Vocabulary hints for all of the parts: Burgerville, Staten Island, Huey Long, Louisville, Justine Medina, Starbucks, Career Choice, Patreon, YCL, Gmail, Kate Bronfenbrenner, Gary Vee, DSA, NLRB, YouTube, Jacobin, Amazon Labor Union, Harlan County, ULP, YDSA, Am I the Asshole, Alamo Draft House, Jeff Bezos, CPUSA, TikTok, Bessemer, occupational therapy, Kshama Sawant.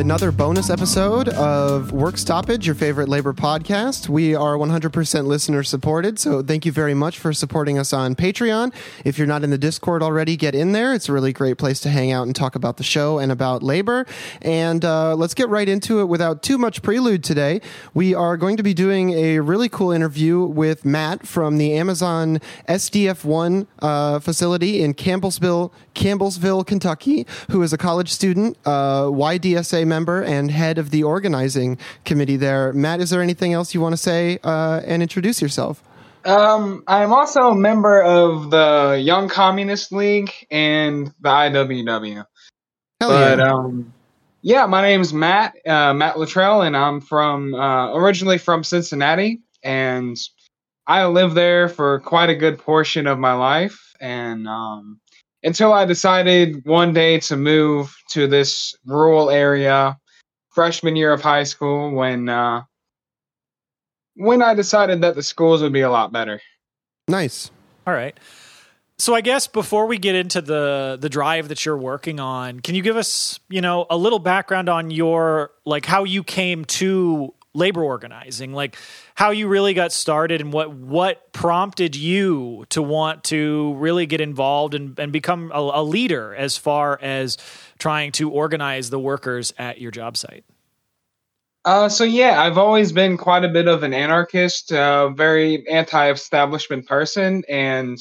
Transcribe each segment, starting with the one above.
Another bonus episode of Work Stoppage, your favorite labor podcast. We are 100% listener supported, so thank you very much for supporting us on Patreon. If you're not in the Discord already, get in there. It's a really great place to hang out and talk about the show and about labor. And let's get right into it without too much prelude today. We are going to be doing a really cool interview with Matt from the Amazon SDF1 facility in Campbellsville, Kentucky, who is a college student, YDSA member, and head of the organizing committee there. Matt, is there anything else you want to say and introduce yourself? I'm also a member of the Young Communist League and the IWW. My name's Matt, Matt Luttrell, and I'm from originally from Cincinnati, and I lived there for quite a good portion of my life, and until I decided one day to move to this rural area freshman year of high school when I decided that the schools would be a lot better. Nice. All right. So I guess before we get into the drive that you're working on, can you give us, a little background on your, how you came to labor organizing, how you really got started and what prompted you to want to really get involved and become a leader as far as trying to organize the workers at your job site? I've always been quite a bit of an anarchist, very anti-establishment person, and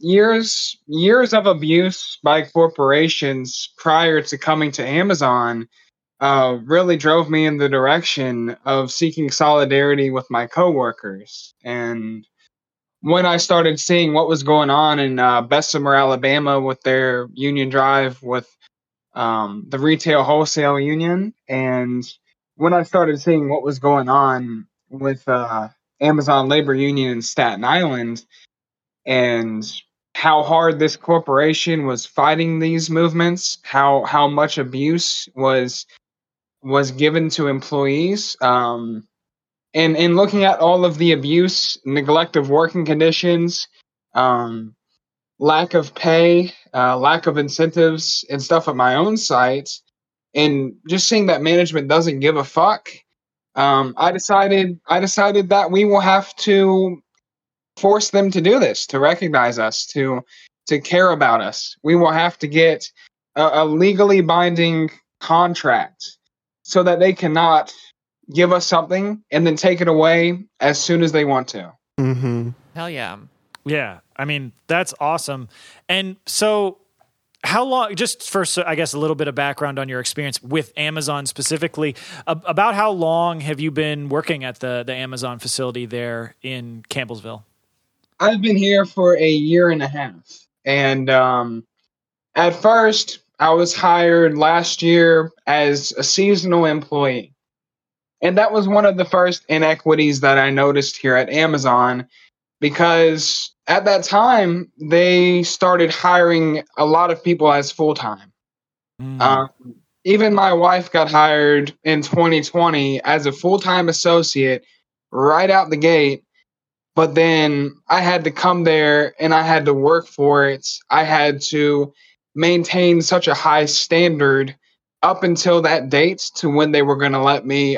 years of abuse by corporations prior to coming to Amazon really drove me in the direction of seeking solidarity with my coworkers. And when I started seeing what was going on in Bessemer, Alabama, with their union drive with the retail wholesale union, and when I started seeing what was going on with Amazon Labor Union in Staten Island, and how hard this corporation was fighting these movements, how much abuse was given to employees, and looking at all of the abuse, neglect of working conditions, lack of pay, lack of incentives and stuff at my own site, and just seeing that management doesn't give a fuck, I decided that we will have to force them to do this, to recognize us, to care about us. We will have to get a legally binding contract so that they cannot give us something and then take it away as soon as they want to. Mm-hmm. Hell yeah. Yeah. I mean, that's awesome. And so how long, just first, I guess, a little bit of background on your experience with Amazon specifically, about how long have you been working at the Amazon facility there in Campbellsville? I've been here for a year and a half. And at first, I was hired last year as a seasonal employee. And that was one of the first inequities that I noticed here at Amazon, because at that time, they started hiring a lot of people as full-time. Mm. Even my wife got hired in 2020 as a full-time associate right out the gate. But then I had to come there and I had to work for it. I had to maintain such a high standard up until that date to when they were going to let me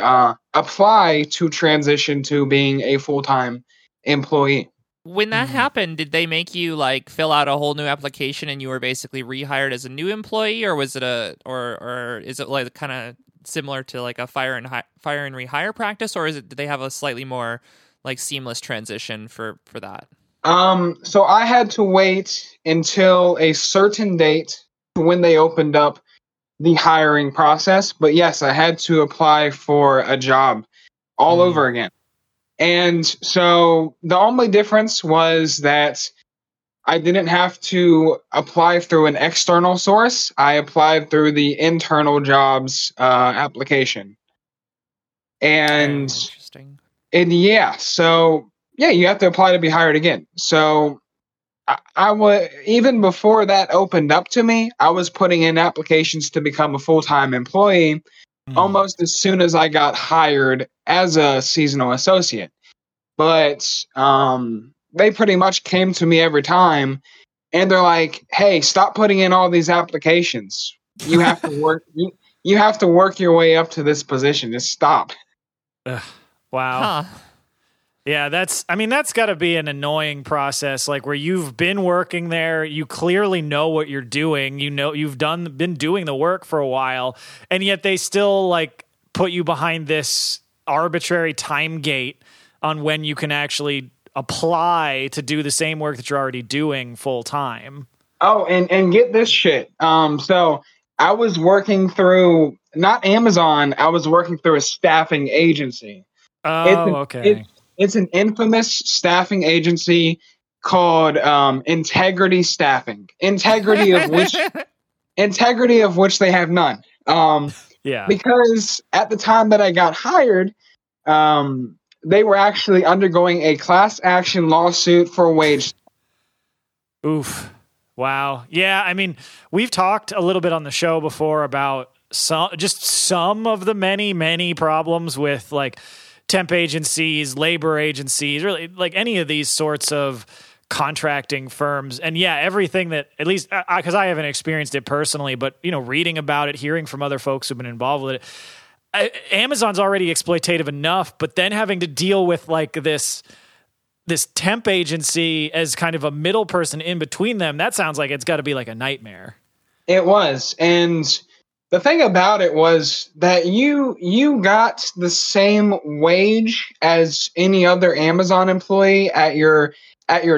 apply to transition to being a full-time employee. When that happened, did they make you fill out a whole new application and you were basically rehired as a new employee, or was it or is it kind of similar to a fire and rehire practice, or is it, did they have a slightly more seamless transition for that? So I had to wait until a certain date when they opened up the hiring process. But yes, I had to apply for a job all over again. And so the only difference was that I didn't have to apply through an external source. I applied through the internal jobs application. And interesting. And so you have to apply to be hired again. So I was, even before that opened up to me, I was putting in applications to become a full-time employee almost as soon as I got hired as a seasonal associate. But they pretty much came to me every time and they're like, hey, stop putting in all these applications. You have to work. You have to work your way up to this position. Just stop. Ugh, wow. Huh. Yeah, that's got to be an annoying process, like where you've been working there, you clearly know what you're doing, you've been doing the work for a while, and yet they still like put you behind this arbitrary time gate on when you can actually apply to do the same work that you're already doing full time. Oh, and get this shit. So I was working through not Amazon, I was working through a staffing agency. Oh, It's an infamous staffing agency called Integrity Staffing. Integrity of which they have none. Because at the time that I got hired, they were actually undergoing a class action lawsuit for wage. Oof! Wow. Yeah. I mean, we've talked a little bit on the show before about some of the many, many problems with like temp agencies, labor agencies, really like any of these sorts of contracting firms. And everything that, at least because I haven't experienced it personally, but reading about it, hearing from other folks who've been involved with it, Amazon's already exploitative enough, but then having to deal with like this temp agency as kind of a middle person in between them, that sounds like it's got to be like a nightmare. It was. And the thing about it was that you got the same wage as any other Amazon employee at your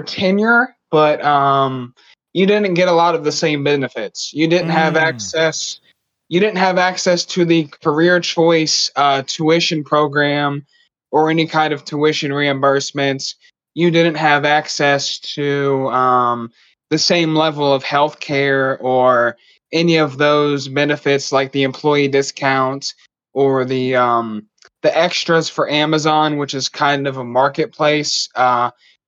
tenure, but you didn't get a lot of the same benefits. You didn't have access. You didn't have access to the Career Choice tuition program or any kind of tuition reimbursements. You didn't have access to the same level of health care or any of those benefits like the employee discount or the extras for Amazon, which is kind of a marketplace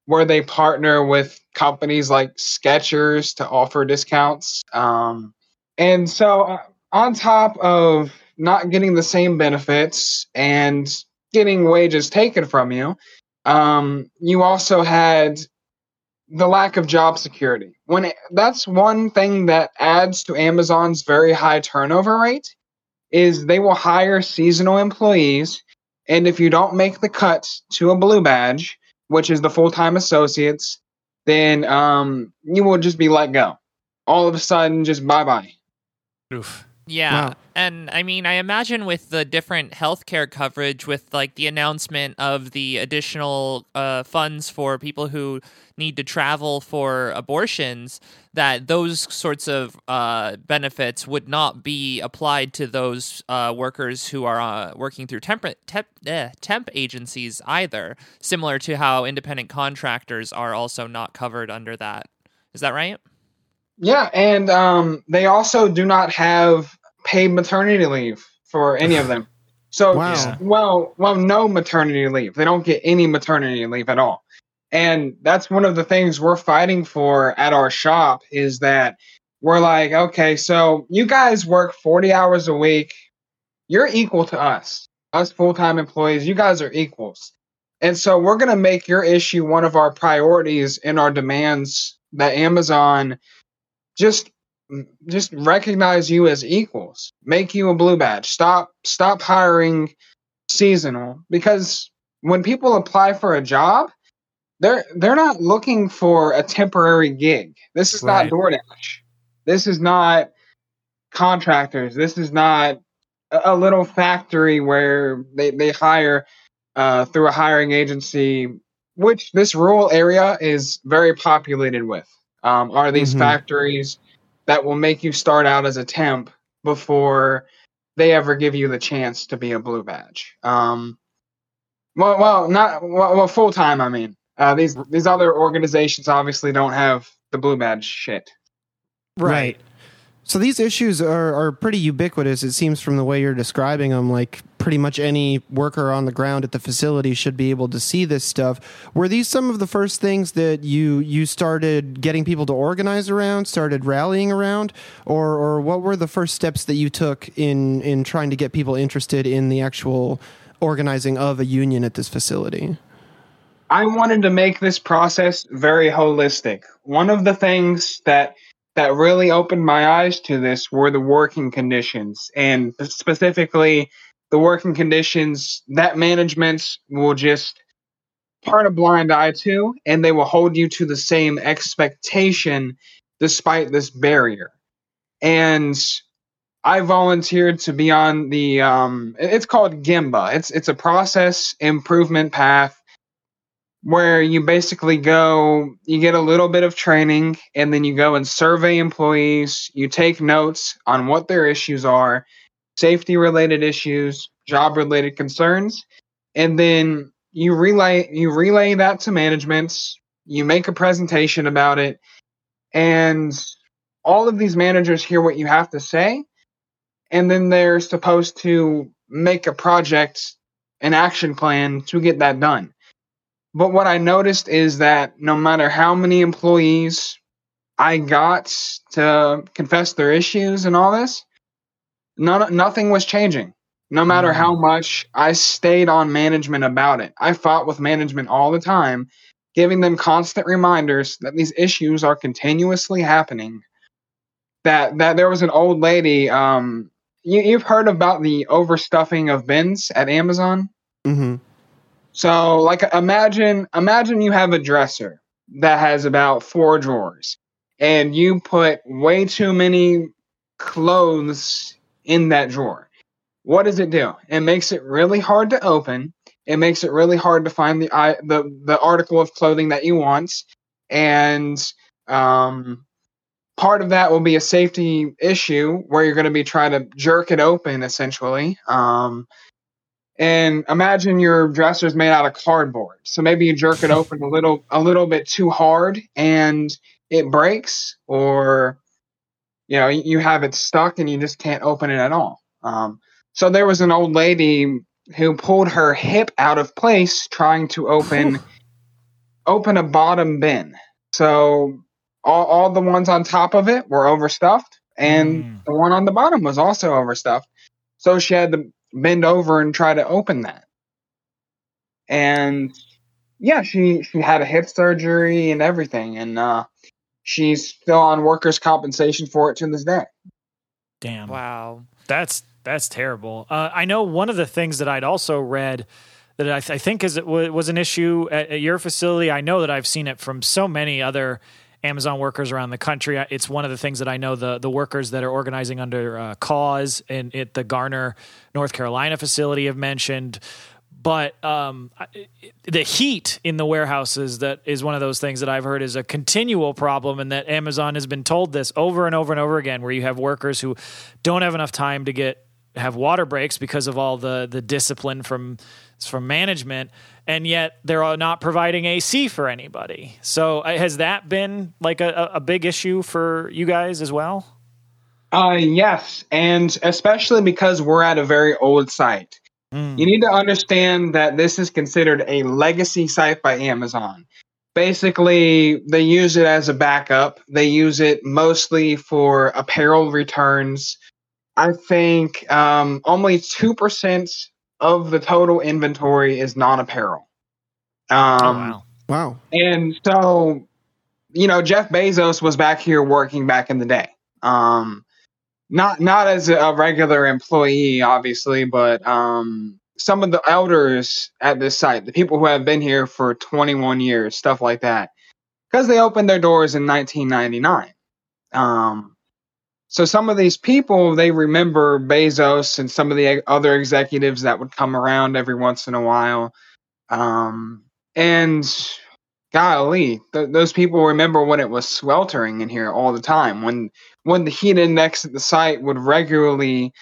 where they partner with companies like Skechers to offer discounts. And so on top of not getting the same benefits and getting wages taken from you, you also had the lack of job security. That's one thing that adds to Amazon's very high turnover rate is they will hire seasonal employees, and if you don't make the cut to a blue badge, which is the full-time associates, then you will just be let go. All of a sudden, just bye-bye. Oof. Yeah, wow. And I mean, I imagine with the different healthcare coverage, with like the announcement of the additional funds for people who need to travel for abortions, that those sorts of benefits would not be applied to those workers who are working through temp agencies either, similar to how independent contractors are also not covered under that. Is that right? Yeah, and they also do not have paid maternity leave for any of them. So, wow. well, no maternity leave. They don't get any maternity leave at all. And that's one of the things we're fighting for at our shop is that we're like, okay, so you guys work 40 hours a week. You're equal to us full-time employees. You guys are equals. And so we're going to make your issue one of our priorities in our demands that Amazon just recognize you as equals. Make you a blue badge. Stop hiring seasonal, because when people apply for a job, they're not looking for a temporary gig. This is not DoorDash. This is not contractors. This is not a little factory where they hire through a hiring agency, which this rural area is very populated with. Are these factories that will make you start out as a temp before they ever give you the chance to be a blue badge? Full time. I mean, these other organizations obviously don't have the blue badge shit. Right. So these issues are pretty ubiquitous, it seems, from the way you're describing them. Like pretty much any worker on the ground at the facility should be able to see this stuff. Were these some of the first things that you started getting people to organize around, started rallying around, or what were the first steps that you took in trying to get people interested in the actual organizing of a union at this facility? I wanted to make this process very holistic. One of the things that really opened my eyes to this were the working conditions, and specifically the working conditions that managements will just turn a blind eye to, and they will hold you to the same expectation despite this barrier. And I volunteered to be on the, it's called GIMBA. It's a process improvement path where you basically go, you get a little bit of training, and then you go and survey employees. You take notes on what their issues are, safety-related issues, job-related concerns, and then you relay that to management. You make a presentation about it, and all of these managers hear what you have to say, and then they're supposed to make a project, an action plan to get that done. But what I noticed is that no matter how many employees I got to confess their issues and all this, nothing was changing. No matter how much I stayed on management about it. I fought with management all the time, giving them constant reminders that these issues are continuously happening. That there was an old lady, you've heard about the overstuffing of bins at Amazon? Mm-hmm. So, like, imagine you have a dresser that has about 4 drawers, and you put way too many clothes in that drawer. What does it do? It makes it really hard to open. It makes it really hard to find the article of clothing that you want, and part of that will be a safety issue where you're going to be trying to jerk it open, essentially. And imagine your dresser's made out of cardboard. So maybe you jerk it open a little bit too hard and it breaks, or you have it stuck and you just can't open it at all. So there was an old lady who pulled her hip out of place trying to open a bottom bin. So all the ones on top of it were overstuffed, and the one on the bottom was also overstuffed. So she had to bend over and try to open that. And yeah, she had a hip surgery and everything, and she's still on workers' compensation for it to this day. Damn. Wow. That's terrible. I know one of the things that I'd also read that I think was an issue at your facility. I know that I've seen it from so many other Amazon workers around the country. It's one of the things that I know the workers that are organizing under Cause and at the Garner, North Carolina facility have mentioned. But the heat in the warehouses, that is one of those things that I've heard is a continual problem, and that Amazon has been told this over and over and over again, where you have workers who don't have enough time to have water breaks because of all the discipline from management, and yet they're not providing AC for anybody. So has that been like a big issue for you guys as well? Yes, and especially because we're at a very old site. You need to understand that this is considered a legacy site by Amazon. Basically, they use it as a backup. They use it mostly for apparel returns. I think only 2% of the total inventory is non-apparel. Wow. And so, Jeff Bezos was back here working back in the day. Not as a regular employee, obviously, but some of the elders at this site, the people who have been here for 21 years, stuff like that, because they opened their doors in 1999. So some of these people, they remember Bezos and some of the other executives that would come around every once in a while. And golly, those people remember when it was sweltering in here all the time, when the heat index at the site would regularly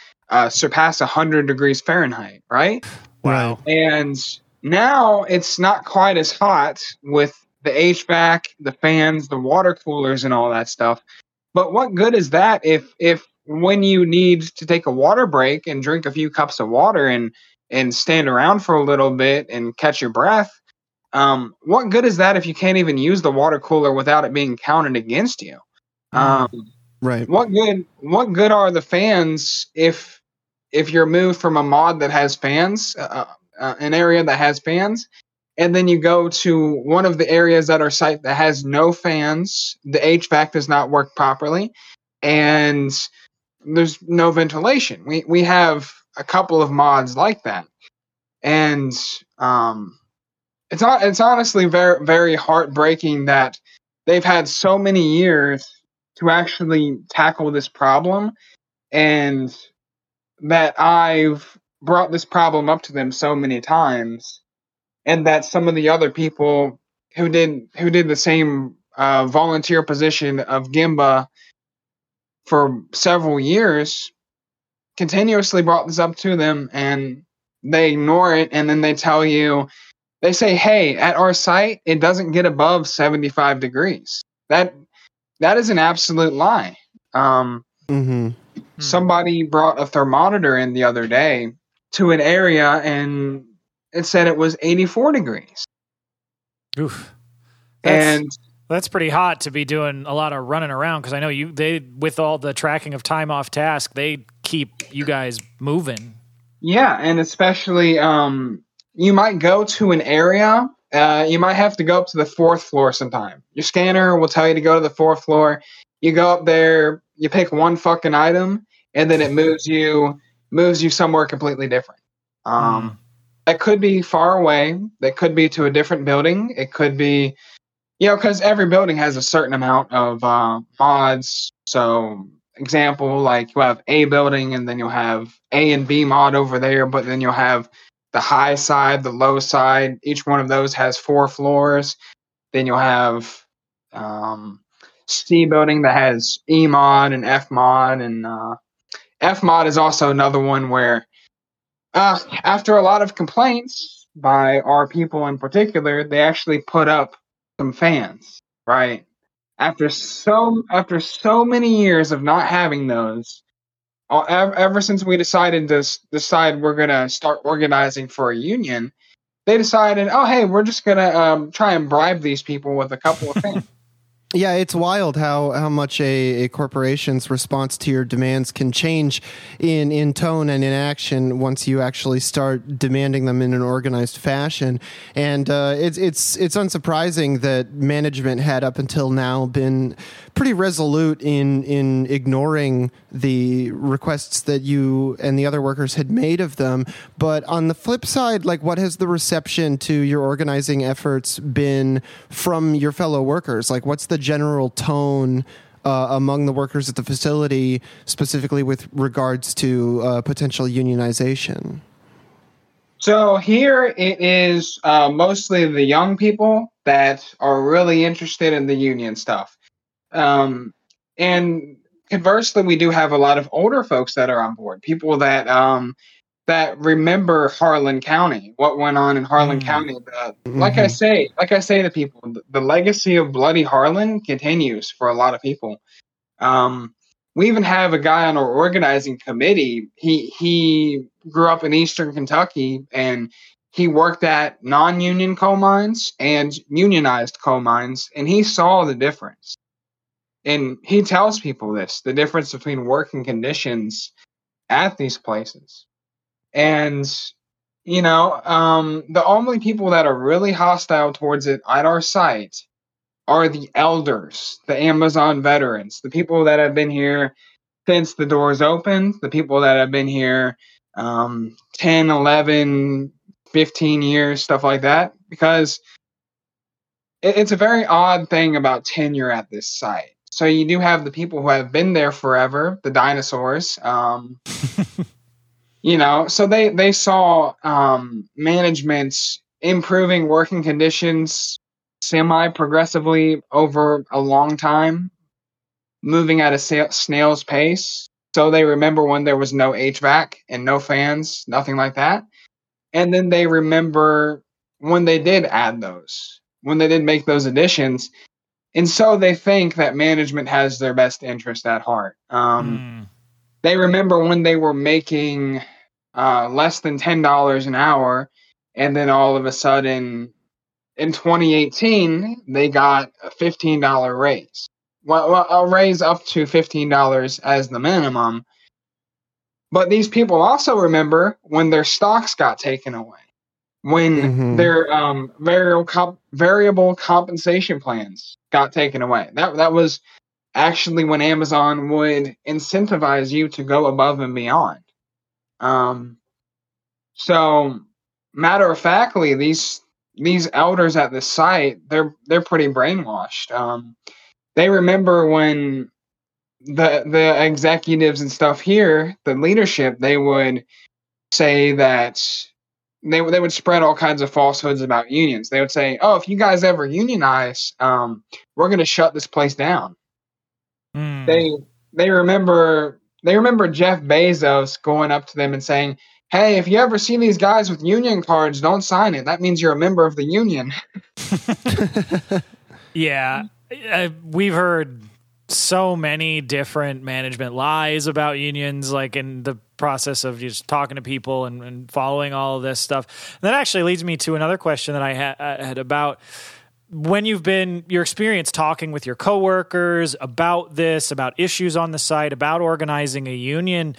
surpass 100 degrees Fahrenheit, right? Wow. And now it's not quite as hot with the HVAC, the fans, the water coolers, and all that stuff. But what good is that if when you need to take a water break and drink a few cups of water and and stand around for a little bit and catch your breath, what good is that if you can't even use the water cooler without it being counted against you? Right. What good are the fans if you're moved from a mod that has fans, an area that has fans, and then you go to one of the areas at our site that has no fans, the HVAC does not work properly, and there's no ventilation. We have a couple of mods like that, and it's honestly very, very heartbreaking that they've had so many years to actually tackle this problem, and that I've brought this problem up to them so many times, and that some of the other people who did the same volunteer position of GIMBA for several years continuously brought this up to them, and they ignore it. And then they tell you, they say, hey, at our site, it doesn't get above 75 degrees. That is an absolute lie. Somebody brought a thermometer in the other day to an area and it said it was 84 degrees. Oof. That's pretty hot to be doing a lot of running around, because I know they with all the tracking of time off task, they keep you guys moving. Yeah, and especially you might go to an area, you might have to go up to the fourth floor sometime. Your scanner will tell you to go to the fourth floor. You go up there, you pick one fucking item, and then it moves you somewhere completely different. That could be far away. That could be to a different building. It could be, because every building has a certain amount of mods. So, example, like you have A building, and then you'll have A and B mod over there, but then you'll have the high side, the low side. Each one of those has 4 floors. Then you'll have C building that has E mod and F mod, and F mod is also another one where, after a lot of complaints by our people in particular, they actually put up some fans, right? After so many years of not having those, ever since we decided to decide we're going to start organizing for a union, they decided, oh, hey, we're just going to try and bribe these people with a couple of fans. Yeah, it's wild how much a corporation's response to your demands can change in tone and in action once you actually start demanding them in an organized fashion. And it's unsurprising that management had up until now been pretty resolute in ignoring the requests that you and the other workers had made of them. But on the flip side, like, what has the reception to your organizing efforts been from your fellow workers? Like, what's the general tone among the workers at the facility, specifically with regards to potential unionization? So here it is mostly the young people that are really interested in the union stuff. And conversely, we do have a lot of older folks that are on board, people that that remember Harlan County, what went on in Harlan County. Like I say to people, the legacy of bloody Harlan continues for a lot of people. We even have a guy on our organizing committee. He grew up in Eastern Kentucky, and he worked at non-union coal mines and unionized coal mines, and he saw the difference. And he tells people this, the difference between working conditions at these places. And, the only people that are really hostile towards it at our site are the elders, the Amazon veterans, the people that have been here since the doors opened, the people that have been here 10, 11, 15 years, stuff like that, because it's a very odd thing about tenure at this site. So you do have the people who have been there forever, the dinosaurs, so they saw management's improving working conditions semi-progressively over a long time, moving at a snail's pace. So they remember when there was no HVAC and no fans, nothing like that. And then they remember when they did add those, when they did make those additions. And so they think that management has their best interest at heart. They remember when they were making less than $10 an hour. And then all of a sudden, in 2018, they got a $15 raise. Well, a raise up to $15 as the minimum. But these people also remember when their stocks got taken away, when their variable compensation plans got taken away. That was actually when Amazon would incentivize you to go above and beyond. So matter of factly, these elders at the site, they're pretty brainwashed. They remember when the executives and stuff here, the leadership, they would say that they would spread all kinds of falsehoods about unions. They would say, "Oh, if you guys ever unionize, we're going to shut this place down." Mm. They remember Jeff Bezos going up to them and saying, "Hey, if you ever see these guys with union cards, don't sign it. That means you're a member of the union." Yeah, we've heard so many different management lies about unions, like in the process of just talking to people and following all of this stuff. And that actually leads me to another question that I had about when you've been, your experience talking with your coworkers about this, about issues on the site, about organizing a union.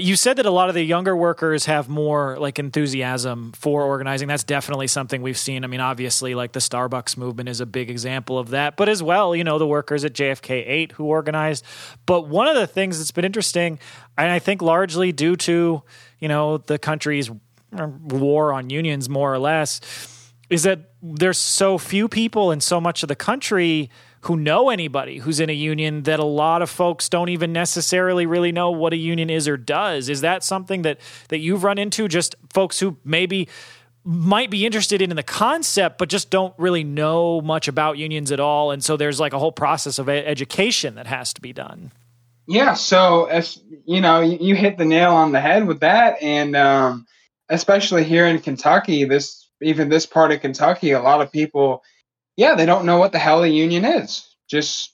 You said that a lot of the younger workers have more like enthusiasm for organizing. That's definitely something we've seen. I mean, obviously, like the Starbucks movement is a big example of that, but as well, you know, the workers at JFK8 who organized. But one of the things that's been interesting, and I think largely due to, you know, the country's war on unions, more or less, is that there's so few people in so much of the country who know anybody who's in a union that a lot of folks don't even necessarily really know what a union is or does. Is that something that you've run into, just folks who maybe might be interested in the concept, but just don't really know much about unions at all? And so there's like a whole process of education that has to be done. Yeah. So as you know, you hit the nail on the head with that. And especially here in Kentucky, even this part of Kentucky, a lot of people, yeah, they don't know what the hell a union is. Just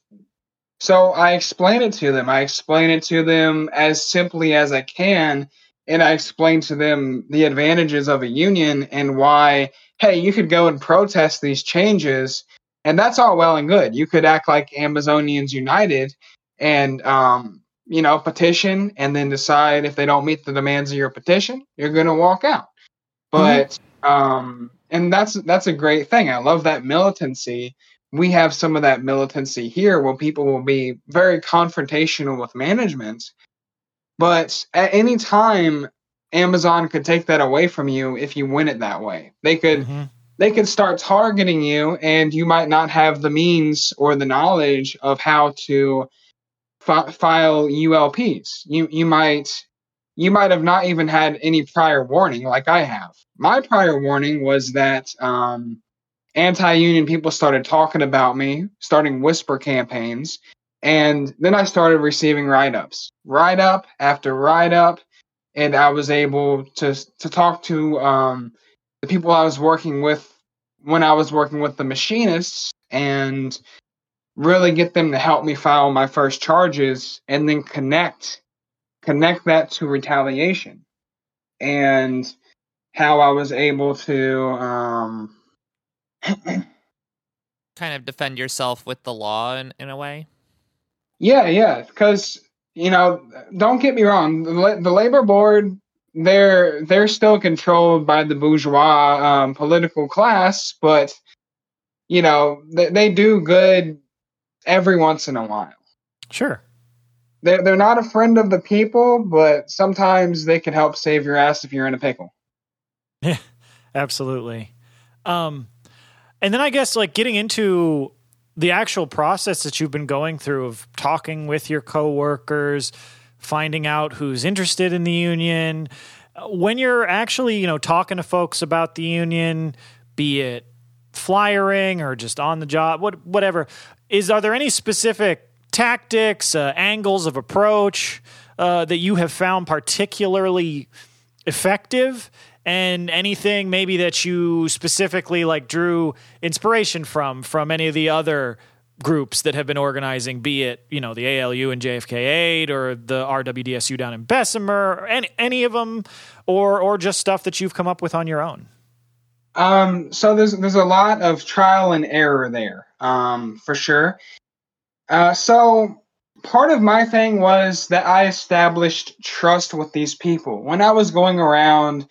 so I explain it to them. I explain it to them as simply as I can, and I explain to them the advantages of a union and why, hey, you could go and protest these changes, and that's all well and good. You could act like Amazonians United and petition, and then decide if they don't meet the demands of your petition, you're going to walk out. But and that's a great thing. I love that militancy. We have some of that militancy here where people will be very confrontational with management. But at any time, Amazon could take that away from you if you win it that way. They could start targeting you, and you might not have the means or the knowledge of how to file ULPs. You might have not even had any prior warning like I have. My prior warning was that anti-union people started talking about me, starting whisper campaigns, and then I started receiving write-ups. Write-up after write-up, and I was able to talk to the people I was working with when I was working with the machinists and really get them to help me file my first charges and then connect that to retaliation and how I was able to kind of defend yourself with the law in a way. Yeah. Because, you know, don't get me wrong. The labor board, they're still controlled by the bourgeois political class, but, you know, they do good every once in a while. Sure. They're not a friend of the people, but sometimes they can help save your ass if you're in a pickle. Yeah, absolutely. And then I guess like getting into the actual process that you've been going through of talking with your coworkers, finding out who's interested in the union, when you're actually, you know, talking to folks about the union, be it flyering or just on the job, whatever, are there any specific tactics, angles of approach that you have found particularly effective, and anything maybe that you specifically like drew inspiration from any of the other groups that have been organizing, be it, you know, the ALU and JFK8 or the RWDSU down in Bessemer, or any of them, or just stuff that you've come up with on your own? So there's a lot of trial and error there, for sure. So part of my thing was that I established trust with these people. When I was going around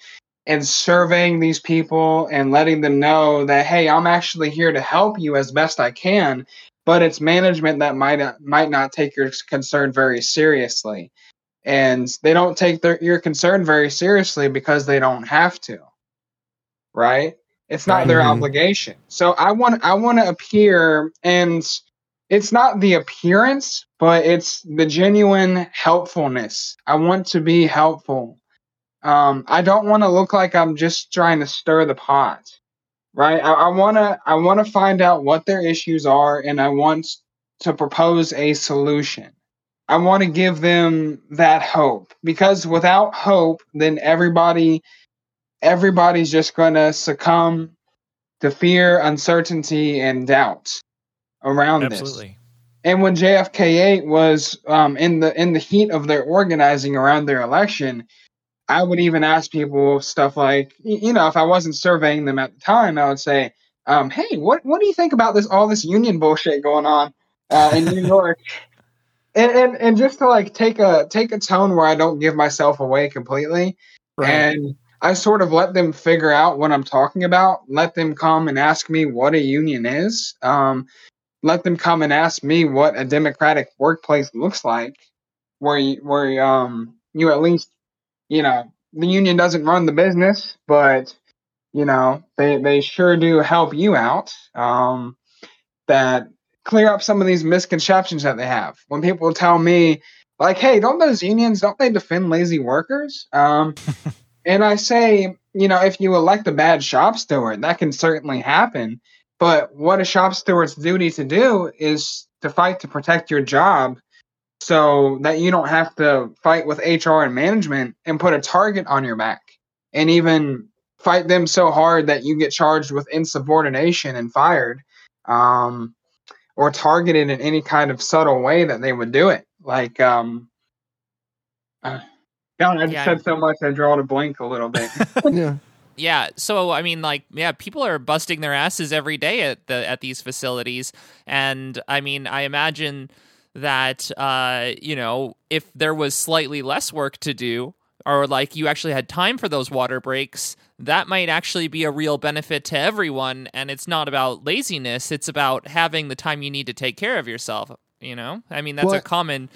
and surveying these people and letting them know that, hey, I'm actually here to help you as best I can, but it's management that might not take your concern very seriously. And they don't take your concern very seriously because they don't have to, right? It's not their obligation. So I want to appear, and it's not the appearance, but it's the genuine helpfulness. I want to be helpful. I don't want to look like I'm just trying to stir the pot, right? I want to find out what their issues are, and I want to propose a solution. I want to give them that hope, because without hope, then everybody's just going to succumb to fear, uncertainty, and doubt around this. Absolutely. And when JFK8 was in the heat of their organizing around their election, I would even ask people stuff like, you know, if I wasn't surveying them at the time, I would say, hey, what do you think about all this union bullshit going on in New York? and just to like take a tone where I don't give myself away completely. Right. And I sort of let them figure out what I'm talking about, let them come and ask me what a union is, let them come and ask me what a democratic workplace looks like, where you at least, you know, the union doesn't run the business, but, you know, they sure do help you out, that clear up some of these misconceptions that they have. When people tell me, like, hey, don't those unions defend lazy workers? And I say, you know, if you elect a bad shop steward, that can certainly happen. But what a shop steward's duty to do is to fight to protect your job, so that you don't have to fight with HR and management and put a target on your back, and even fight them so hard that you get charged with insubordination and fired, or targeted in any kind of subtle way that they would do it. Like, said so much, I draw a blank a little bit. Yeah. Yeah, so I mean, like, yeah, people are busting their asses every day at these facilities, and I mean, I imagine that, you know, if there was slightly less work to do, or like you actually had time for those water breaks, that might actually be a real benefit to everyone. And it's not about laziness, it's about having the time you need to take care of yourself. You know, I mean, that's a common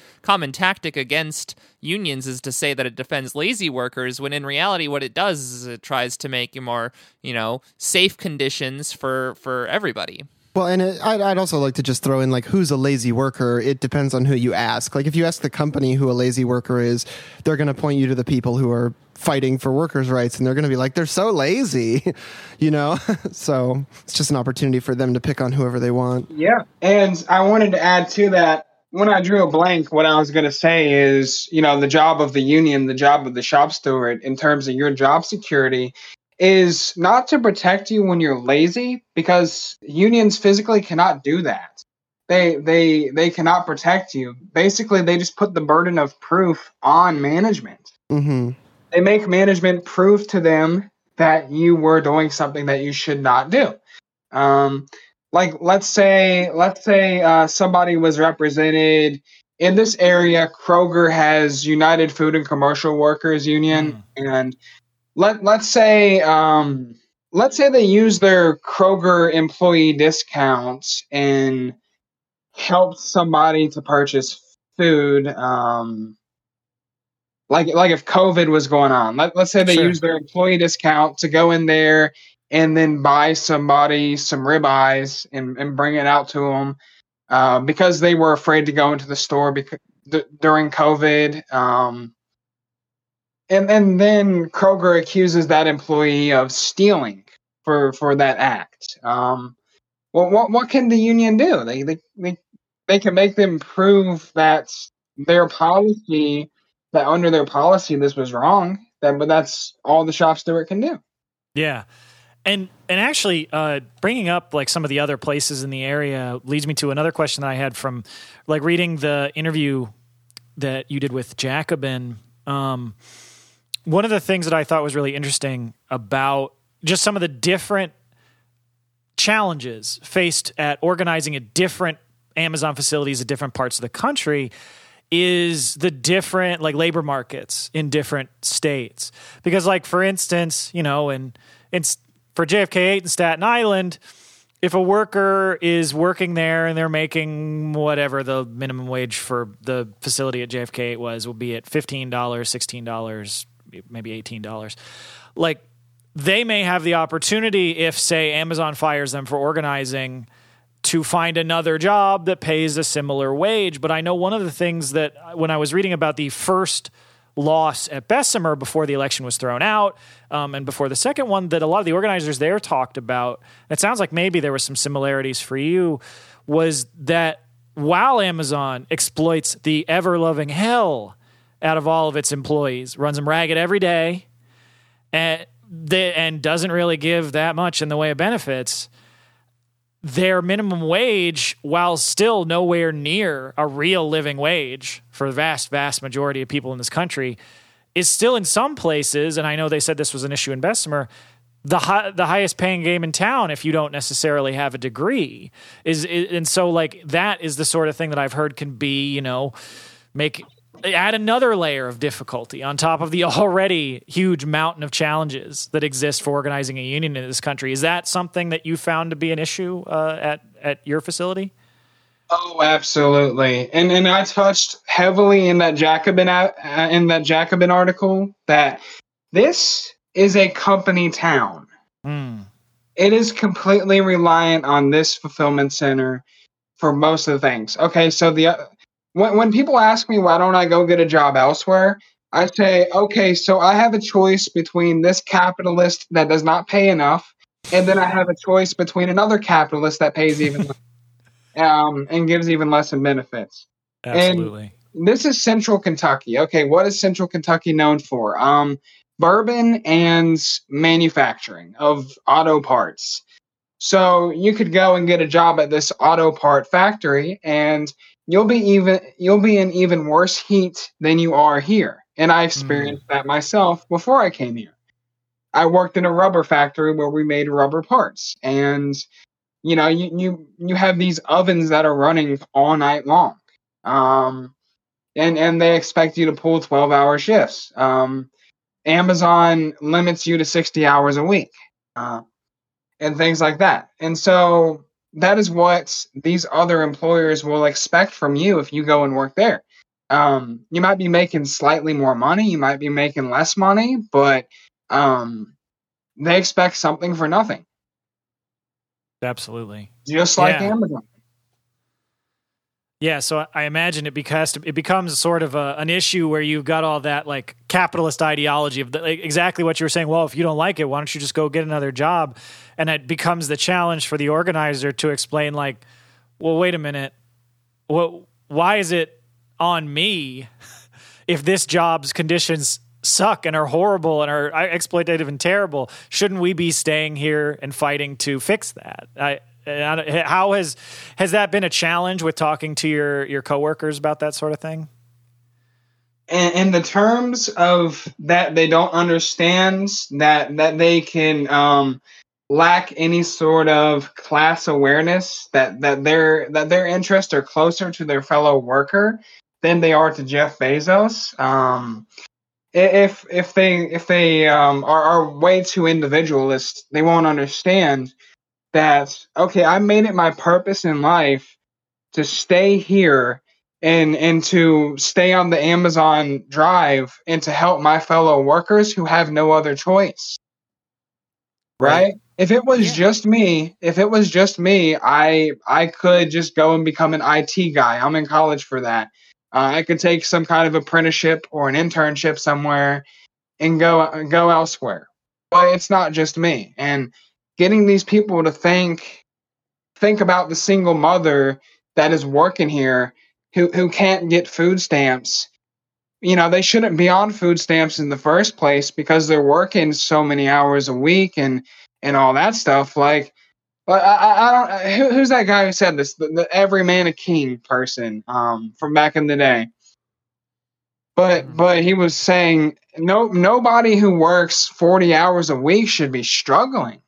tactic against unions, is to say that it defends lazy workers, when in reality what it does is it tries to make more, you know, safe conditions for everybody. Well, and I'd also like to just throw in, like, who's a lazy worker? It depends on who you ask. Like, if you ask the company who a lazy worker is, they're going to point you to the people who are fighting for workers' rights, and they're going to be like, they're so lazy, you know? So it's just an opportunity for them to pick on whoever they want. Yeah, and I wanted to add to that, when I drew a blank, what I was going to say is, you know, the job of the union, the job of the shop steward, in terms of your job security, is not to protect you when you're lazy, because unions physically cannot do that. They cannot protect you. Basically, they just put the burden of proof on management. Mm-hmm. They make management prove to them that you were doing something that you should not do. Like, let's say somebody was represented in this area. Kroger has United Food and Commercial Workers Union, and let's say they use their Kroger employee discounts and help somebody to purchase food. Like if COVID was going on, let's say they use their employee discount to go in there and then buy somebody some ribeyes and bring it out to them, because they were afraid to go into the store during COVID. And then Kroger accuses that employee of stealing for that act. Well, what can the union do? They can make them prove that under their policy this was wrong. But that's all the shop steward can do. Yeah. And actually, bringing up like some of the other places in the area leads me to another question that I had from like reading the interview that you did with Jacobin. One of the things that I thought was really interesting about just some of the different challenges faced at organizing at different Amazon facilities at different parts of the country is the different like labor markets in different states. Because like, for instance, you know, and for JFK8 in Staten Island, if a worker is working there and they're making whatever the minimum wage for the facility at JFK8 was, will be at $15, $16, maybe $18. Like, they may have the opportunity if, say, Amazon fires them for organizing to find another job that pays a similar wage. But I know one of the things that when I was reading about the first loss at Bessemer before the election was thrown out, and before the second one, that a lot of the organizers there talked about, it sounds like maybe there were some similarities for you, was that while Amazon exploits the ever-loving hell out of all of its employees, runs them ragged every day, and doesn't really give that much in the way of benefits, their minimum wage, while still nowhere near a real living wage for the vast, vast majority of people in this country, is still in some places, and I know they said this was an issue in Bessemer, the highest paying game in town if you don't necessarily have a degree. And so, like, that is the sort of thing that I've heard can be, you know, add another layer of difficulty on top of the already huge mountain of challenges that exist for organizing a union in this country. Is that something that you found to be an issue at your facility? Oh, absolutely. And I touched heavily in that Jacobin article that this is a company town. Mm. It is completely reliant on this fulfillment center for most of the things. Okay. So when people ask me, why don't I go get a job elsewhere? I say, okay, so I have a choice between this capitalist that does not pay enough, and then I have a choice between another capitalist that pays even less and gives even less in benefits. Absolutely. And this is Central Kentucky. Okay, what is Central Kentucky known for? Bourbon and manufacturing of auto parts. So you could go and get a job at this auto part factory, and you'll be in even worse heat than you are here. And I experienced that myself before I came here. I worked in a rubber factory where we made rubber parts. And, you know, you have these ovens that are running all night long. And they expect you to pull 12-hour shifts. Amazon limits you to 60 hours a week and things like that. And so that is what these other employers will expect from you if you go and work there. You might be making slightly more money. You might be making less money, but they expect something for nothing. Absolutely. Just like Amazon. Yeah, so I imagine it becomes sort of an issue where you've got all that like capitalist ideology of exactly what you were saying. Well, if you don't like it, why don't you just go get another job? And it becomes the challenge for the organizer to explain like, well, wait a minute. Well, why is it on me if this job's conditions suck and are horrible and are exploitative and terrible? Shouldn't we be staying here and fighting to fix that? How has that been a challenge with talking to your coworkers about that sort of thing? In the terms of that, they don't understand that they can lack any sort of class awareness, that their interests are closer to their fellow worker than they are to Jeff Bezos. If they are way too individualist, they won't understand that, okay, I made it my purpose in life to stay here and to stay on the Amazon drive and to help my fellow workers who have no other choice. Right? If it was just me, I could just go and become an IT guy. I'm in college for that. I could take some kind of apprenticeship or an internship somewhere and go elsewhere. But it's not just me. And getting these people to think about the single mother that is working here who can't get food stamps. You know, they shouldn't be on food stamps in the first place because they're working so many hours a week and and all that stuff. Like, but I don't. Who's that guy who said this? The every man a king person from back in the day. But he was saying nobody who works 40 hours a week should be struggling.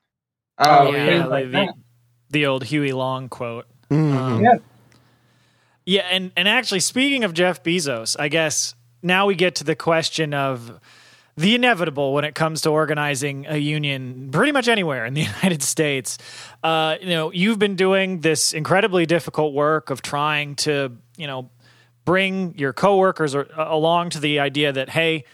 The old Huey Long quote. Mm-hmm. And actually, speaking of Jeff Bezos, I guess now we get to the question of the inevitable when it comes to organizing a union pretty much anywhere in the United States. You've been doing this incredibly difficult work of trying to, bring your coworkers along to the idea that, hey,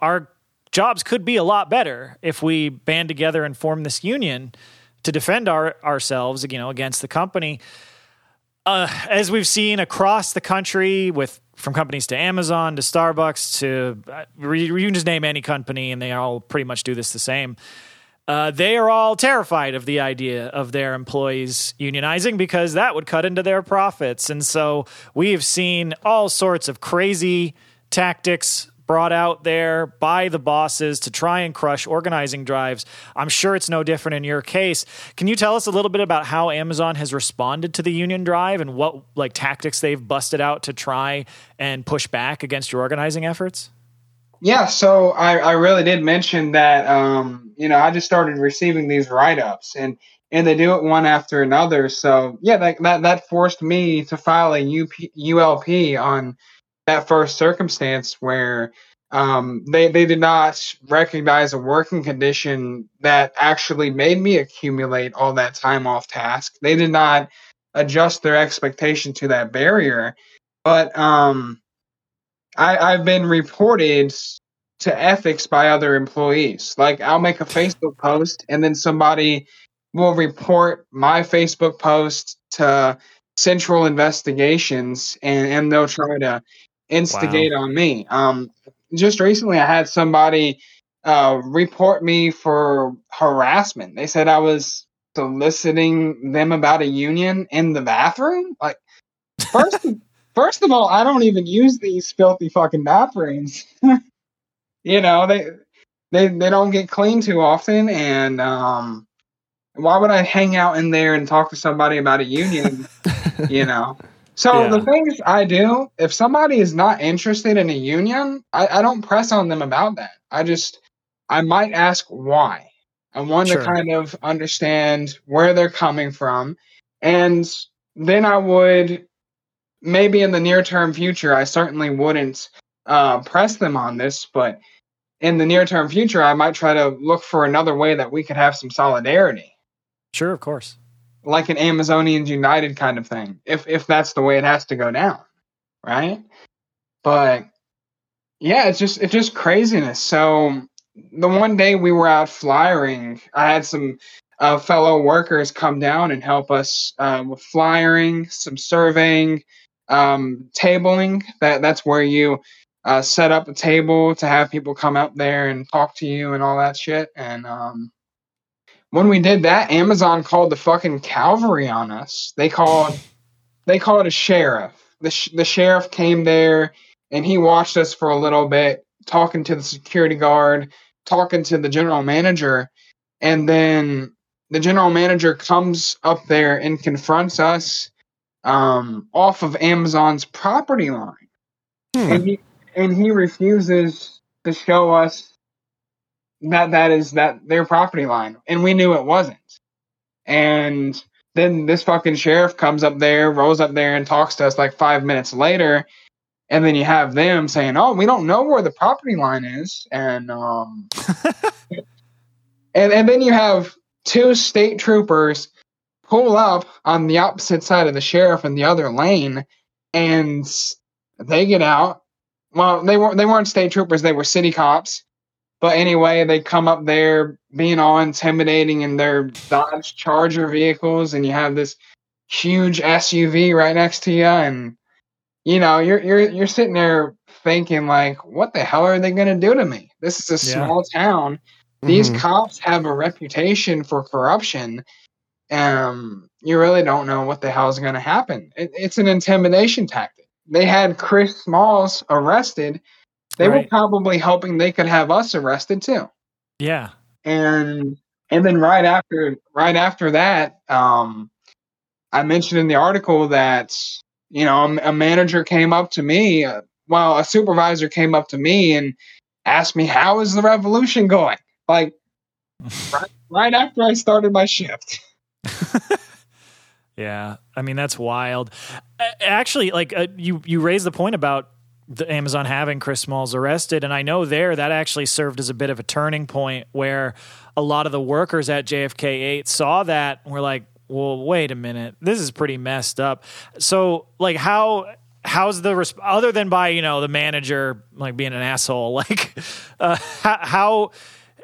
our jobs could be a lot better if we band together and form this union to defend ourselves, against the company. As we've seen across the country, from companies to Amazon to Starbucks to you can just name any company, and they all pretty much do this the same. They are all terrified of the idea of their employees unionizing because that would cut into their profits. And so we have seen all sorts of crazy tactics brought out there by the bosses to try and crush organizing drives. I'm sure it's no different in your case. Can you tell us a little bit about how Amazon has responded to the union drive and what tactics they've busted out to try and push back against your organizing efforts? Yeah, so I really did mention that, I just started receiving these write-ups, and they do it one after another. So, yeah, that forced me to file a ULP on that first circumstance where they did not recognize a working condition that actually made me accumulate all that time off task. They did not adjust their expectation to that barrier. But I've been reported to ethics by other employees. Like, I'll make a Facebook post and then somebody will report my Facebook post to Central Investigations and they'll try to instigate on me. Just recently I had somebody report me for harassment. They said I was soliciting them about a union in the bathroom. Like, first of all, I don't even use these filthy fucking bathrooms. They don't get cleaned too often, and why would I hang out in there and talk to somebody about a union? So the things I do, if somebody is not interested in a union, I don't press on them about that. I might ask why. I want to kind of understand where they're coming from. And then I would, maybe in the near term future, I certainly wouldn't press them on this, but in the near term future, I might try to look for another way that we could have some solidarity. Sure, of course. Like an Amazonians United kind of thing, if that's the way it has to go down, right? But yeah, it's just craziness. So the one day we were out flyering, I had some fellow workers come down and help us with flyering, some surveying, tabling. That's where you set up a table to have people come up there and talk to you and all that shit. And when we did that, Amazon called the fucking cavalry on us. They called a sheriff. The sheriff came there, and he watched us for a little bit, talking to the security guard, talking to the general manager, and then the general manager comes up there and confronts us off of Amazon's property line. And he refuses to show us that is their property line, and we knew it wasn't. And then this fucking sheriff comes up there, rolls up there, and talks to us like 5 minutes later. And then you have them saying, "Oh, we don't know where the property line is," and and then you have two state troopers pull up on the opposite side of the sheriff in the other lane, and they get out. Well, they weren't state troopers; they were city cops. But anyway, they come up there being all intimidating in their Dodge Charger vehicles, and you have this huge SUV right next to you, and you're sitting there thinking like, what the hell are they gonna do to me? This is a small town. These cops have a reputation for corruption. You really don't know what the hell is gonna happen. It's an intimidation tactic. They had Chris Smalls arrested. They were probably hoping they could have us arrested too. Yeah. And And then right after that, I mentioned in the article that, you know, a manager came up to me, well, a supervisor came up to me and asked me, how is the revolution going? Like, right after I started my shift. Yeah. I mean, that's wild. Actually, like you raised the point about the Amazon having Chris Smalls arrested. And I know that actually served as a bit of a turning point where a lot of the workers at JFK8 saw that and were like, well, wait a minute, this is pretty messed up. So like how's the other than by, you know, the manager, like being an asshole, like how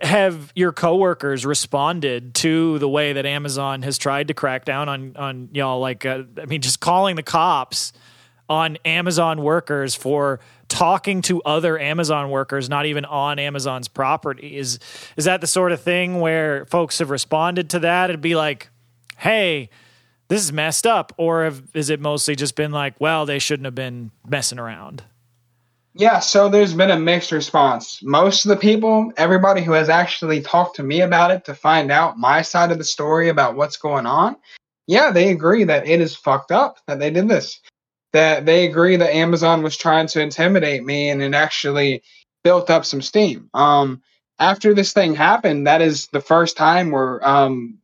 have your coworkers responded to the way that Amazon has tried to crack down on y'all? Like, I mean, just calling the cops on Amazon workers for talking to other Amazon workers, not even on Amazon's property. Is that the sort of thing where folks have responded to that? It'd be like, hey, this is messed up. Or is it mostly just been like, well, they shouldn't have been messing around? Yeah, so there's been a mixed response. Most of the people, everybody who has actually talked to me about it to find out my side of the story about what's going on, yeah, they agree that it is fucked up that they did this. That they agree that Amazon was trying to intimidate me, and it actually built up some steam. After this thing happened, that is the first time where,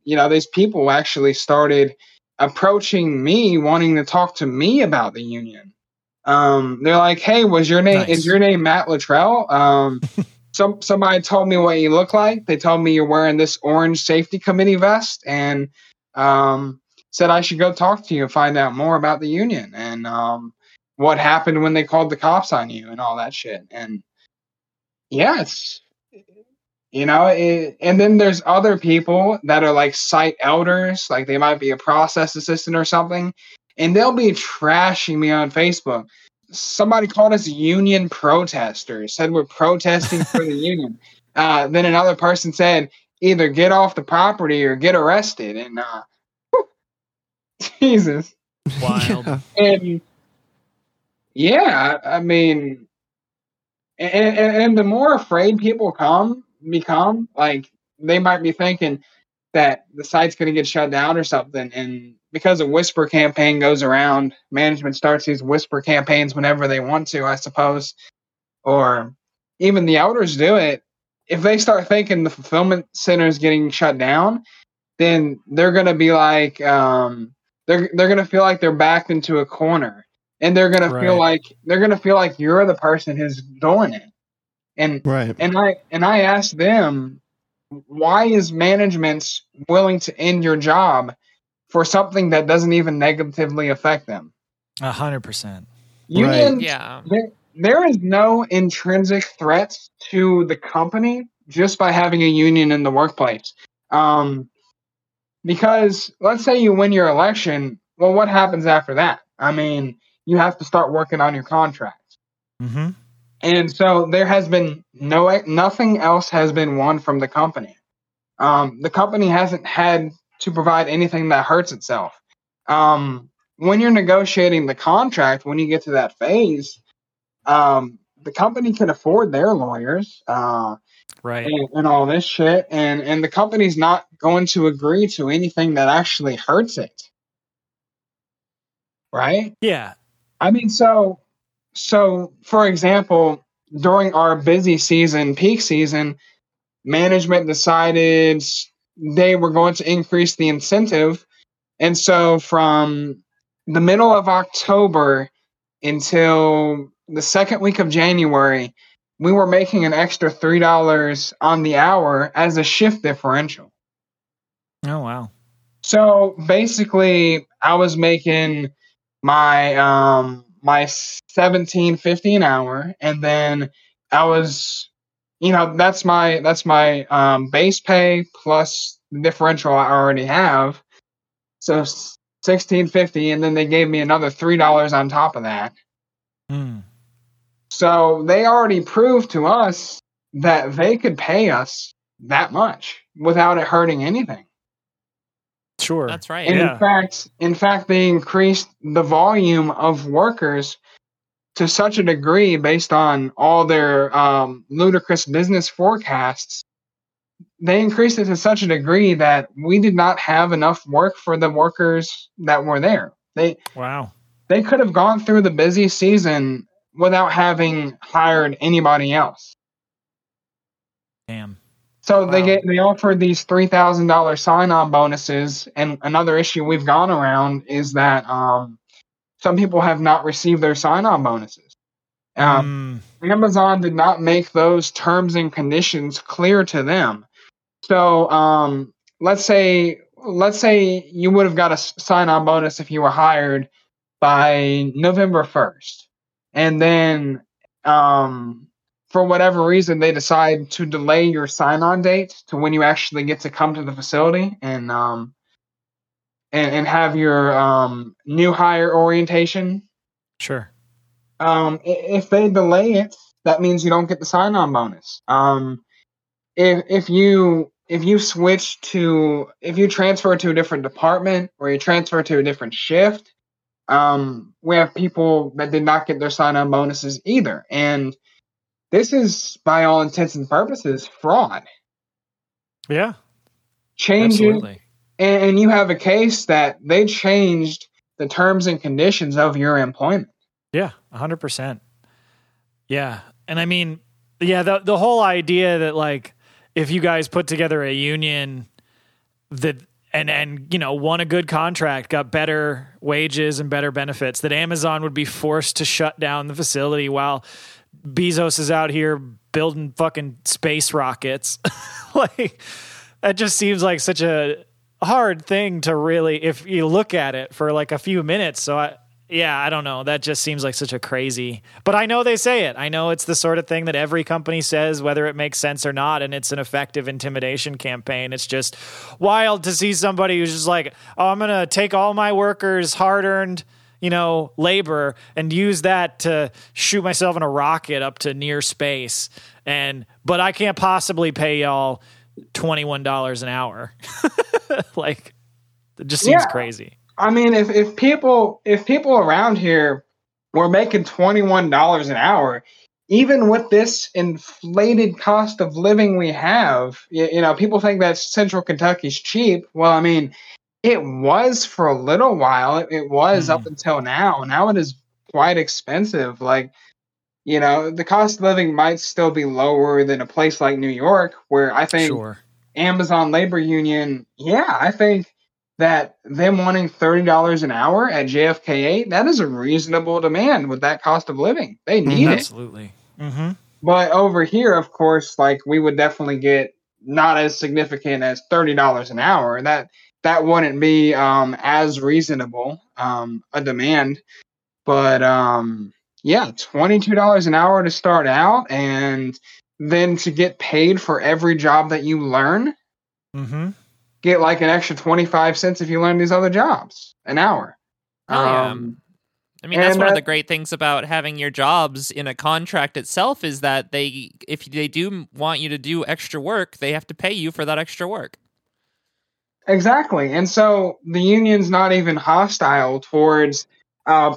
you know, these people actually started approaching me, wanting to talk to me about the union. They're like, hey, is your name Matt Luttrell? Somebody told me what you look like. They told me you're wearing this orange safety committee vest and, said I should go talk to you and find out more about the union and, what happened when they called the cops on you and all that shit. And yeah, it's, you know, and then there's other people that are like site elders, like they might be a process assistant or something. And they'll be trashing me on Facebook. Somebody called us union protesters, said we're protesting for the union. Then another person said, either get off the property or get arrested. And Jesus. Wild. And yeah, I mean, and the more afraid people become, like they might be thinking that the site's going to get shut down or something. And because a whisper campaign goes around, management starts these whisper campaigns whenever they want to, I suppose. Or even the elders do it. If they start thinking the fulfillment center is getting shut down, then they're going to be like, they're going to feel like they're backed into a corner. And they're going to feel like you're the person who's doing it. And I asked them, why is management willing to end your job for something that doesn't even negatively affect them? 100%. Unions, yeah. There is no intrinsic threat to the company just by having a union in the workplace. Because let's say you win your election. Well, what happens after that? I mean, you have to start working on your contract. Mm-hmm. And so there has been nothing else has been won from the company. The company hasn't had to provide anything that hurts itself. When you're negotiating the contract, when you get to that phase, the company can afford their lawyers, and all this shit, and the company's not going to agree to anything that actually hurts it, right? Yeah, I mean, so for example, during our busy season, peak season, management decided they were going to increase the incentive. And so from the middle of October until the second week of January, we were making an extra $3 on the hour as a shift differential. Oh, wow. So basically I was making my, my $17.50 an hour. And then I was, you know, that's my base pay plus the differential I already have, so $16.50, and then they gave me another $3 on top of that. Mm. So they already proved to us that they could pay us that much without it hurting anything. Sure, that's right. And yeah. In fact, they increased the volume of workers to such a degree based on all their ludicrous business forecasts they increased it to such a degree that we did not have enough work for the workers that were there. They could have gone through the busy season without having hired anybody else. Damn. So they offered these $3,000 sign-on bonuses, and another issue we've gone around is that some people have not received their sign-on bonuses. Amazon did not make those terms and conditions clear to them. So let's say you would have got a sign-on bonus if you were hired by November 1st, and then for whatever reason, they decide to delay your sign-on date to when you actually get to come to the facility and have your new hire orientation. Sure. If they delay it, that means you don't get the sign-on bonus. If you transfer to a different department or you transfer to a different shift, we have people that did not get their sign-on bonuses either, and this is, by all intents and purposes, fraud. Yeah. Changes. And you have a case that they changed the terms and conditions of your employment. Yeah, 100%. Yeah. And I mean, yeah, the whole idea that, like, if you guys put together a union that and you know, won a good contract, got better wages and better benefits, that Amazon would be forced to shut down the facility while Bezos is out here building fucking space rockets. Like, that just seems like such a hard thing to really, if you look at it for like a few minutes. So I don't know. That just seems like such a crazy, but I know they say it. I know it's the sort of thing that every company says, whether it makes sense or not. And it's an effective intimidation campaign. It's just wild to see somebody who's just like, oh, I'm going to take all my workers' hard-earned, you know, labor and use that to shoot myself in a rocket up to near space. But I can't possibly pay y'all $21 an hour. Like, it just seems crazy. I mean, if people around here were making $21 an hour, even with this inflated cost of living we have, you know, people think that Central Kentucky's cheap. Well, I mean, it was for a little while. It was up until now. Now it is quite expensive. Like, you know, the cost of living might still be lower than a place like New York, where I think Amazon Labor Union, I think that them wanting $30 an hour at JFK8, that is a reasonable demand with that cost of living. They need it. Absolutely. Mm-hmm. But over here, of course, like, we would definitely get not as significant as $30 an hour. That wouldn't be as reasonable a demand, but $22 an hour to start out, and then to get paid for every job that you learn, get like an extra 25 cents if you learn these other jobs an hour. I mean, that's one of the great things about having your jobs in a contract itself is that if they do want you to do extra work, they have to pay you for that extra work. Exactly. And so the union's not even hostile towards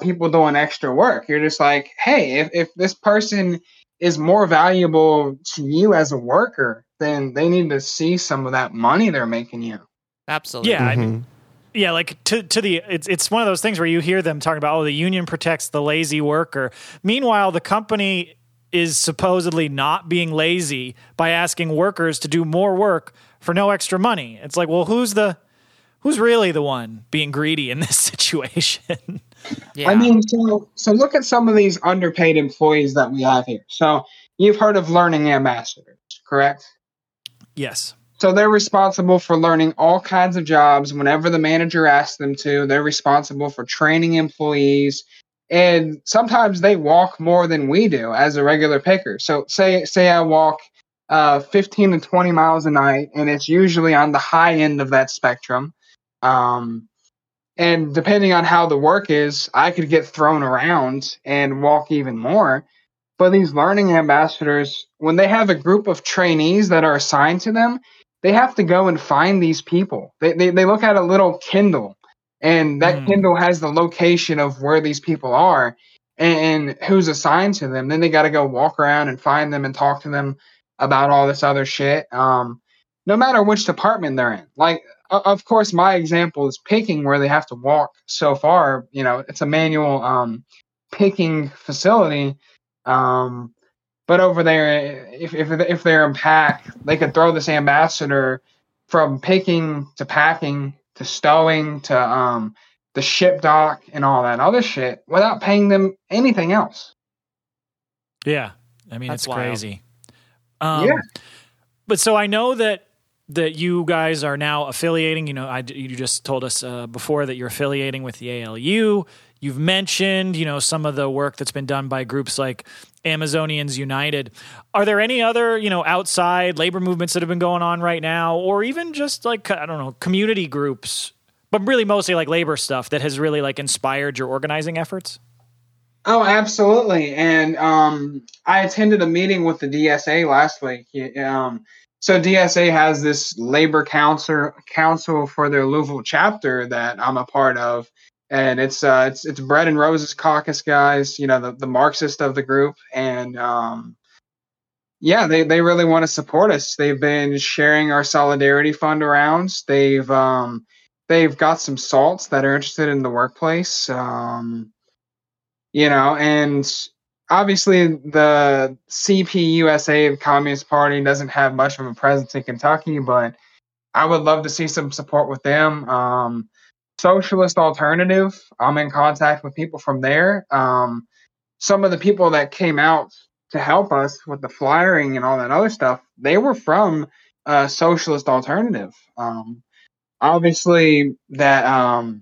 people doing extra work. You're just like, hey, if this person is more valuable to you as a worker, then they need to see some of that money they're making you. Absolutely. Yeah. Mm-hmm. I mean, yeah, like it's one of those things where you hear them talking about, oh, the union protects the lazy worker. Meanwhile, the company is supposedly not being lazy by asking workers to do more work for no extra money. It's like, well, who's really the one being greedy in this situation? Yeah. I mean, so look at some of these underpaid employees that we have here. So you've heard of learning ambassadors, correct? Yes. So they're responsible for learning all kinds of jobs whenever the manager asks them to. They're responsible for training employees, and sometimes they walk more than we do as a regular picker. So say I walk 15 to 20 miles a night, and it's usually on the high end of that spectrum. And depending on how the work is, I could get thrown around and walk even more. But these learning ambassadors, when they have a group of trainees that are assigned to them, they have to go and find these people. They look at a little Kindle, and that Kindle has the location of where these people are and who's assigned to them. Then they got to go walk around and find them and talk to them about all this other shit. no matter which department they're in. Like, of course, my example is picking, where they have to walk so far. You know, it's a manual picking facility. But over there, if they're in pack, they could throw this ambassador from picking to packing to stowing to the ship dock and all that other shit without paying them anything else. Yeah. I mean, that's it's wild. Crazy. Yeah. But so I know that you guys are now affiliating, you know, you just told us before that you're affiliating with the ALU. You've mentioned, you know, some of the work that's been done by groups like Amazonians United. Are there any other, you know, outside labor movements that have been going on right now, or even just like, I don't know, community groups, but really mostly like labor stuff that has really like inspired your organizing efforts? Oh, absolutely. And I attended a meeting with the DSA last week. So DSA has this labor council for their Louisville chapter that I'm a part of. And it's Bread and Roses caucus guys, you know, the Marxist of the group. And they really want to support us. They've been sharing our solidarity fund around. They've got some salts that are interested in the workplace. You know, and obviously the CPUSA, Communist Party, doesn't have much of a presence in Kentucky, but I would love to see some support with them. Socialist Alternative, I'm in contact with people from there. Some of the people that came out to help us with the flyering and all that other stuff, they were from Socialist Alternative. Obviously that...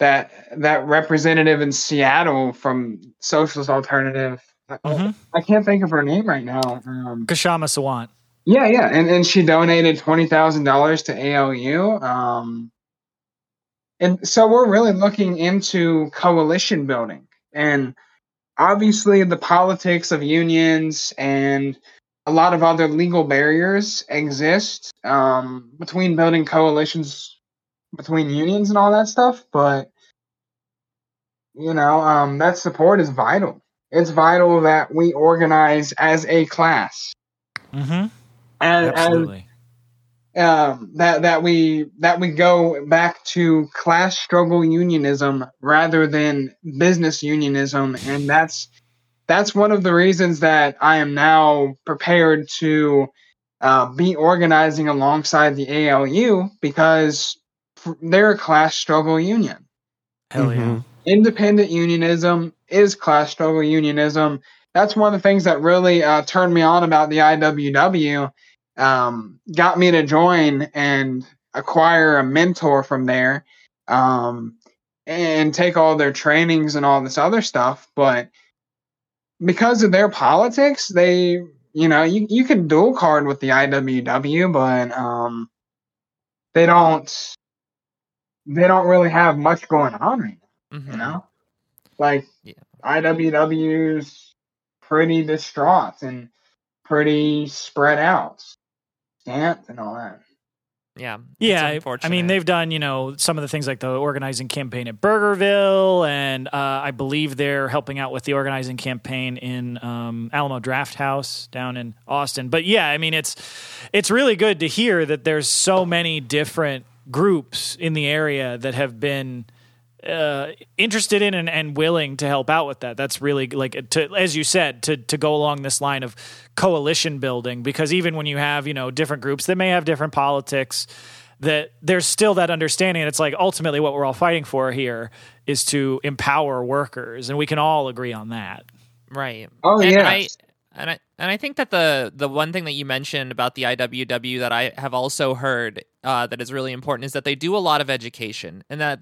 That representative in Seattle from Socialist Alternative, I can't think of her name right now. Kshama Sawant. Yeah, and she donated $20,000 to ALU. And so we're really looking into coalition building, and obviously the politics of unions and a lot of other legal barriers exist between building coalitions between unions and all that stuff, but you know, that support is vital. It's vital that we organize as a class. Mm-hmm. Absolutely. That we go back to class struggle unionism rather than business unionism, and that's one of the reasons that I am now prepared to be organizing alongside the ALU, because they're a class struggle union. Hell yeah. Mm-hmm. Independent unionism is class struggle unionism. That's one of the things that really turned me on about the IWW, got me to join and acquire a mentor from there, and take all their trainings and all this other stuff. But because of their politics, they, you know, you can dual card with the IWW, but they don't really have much going on right now, you know? Like, yeah. IWW's pretty distraught and pretty spread out. Stamped and all that. Yeah, I mean, they've done, you know, some of the things like the organizing campaign at Burgerville, and I believe they're helping out with the organizing campaign in Alamo Draft House down in Austin. But yeah, I mean, it's really good to hear that there's so many different groups in the area that have been interested in and willing to help out with that. That's really, like, as you said, to go along this line of coalition building, because even when you have, you know, different groups that may have different politics, that there's still that understanding. And it's like, ultimately what we're all fighting for here is to empower workers, and we can all agree on that. Right. Oh, yeah. And I think that the one thing that you mentioned about the IWW that I have also heard that is really important is that they do a lot of education, and that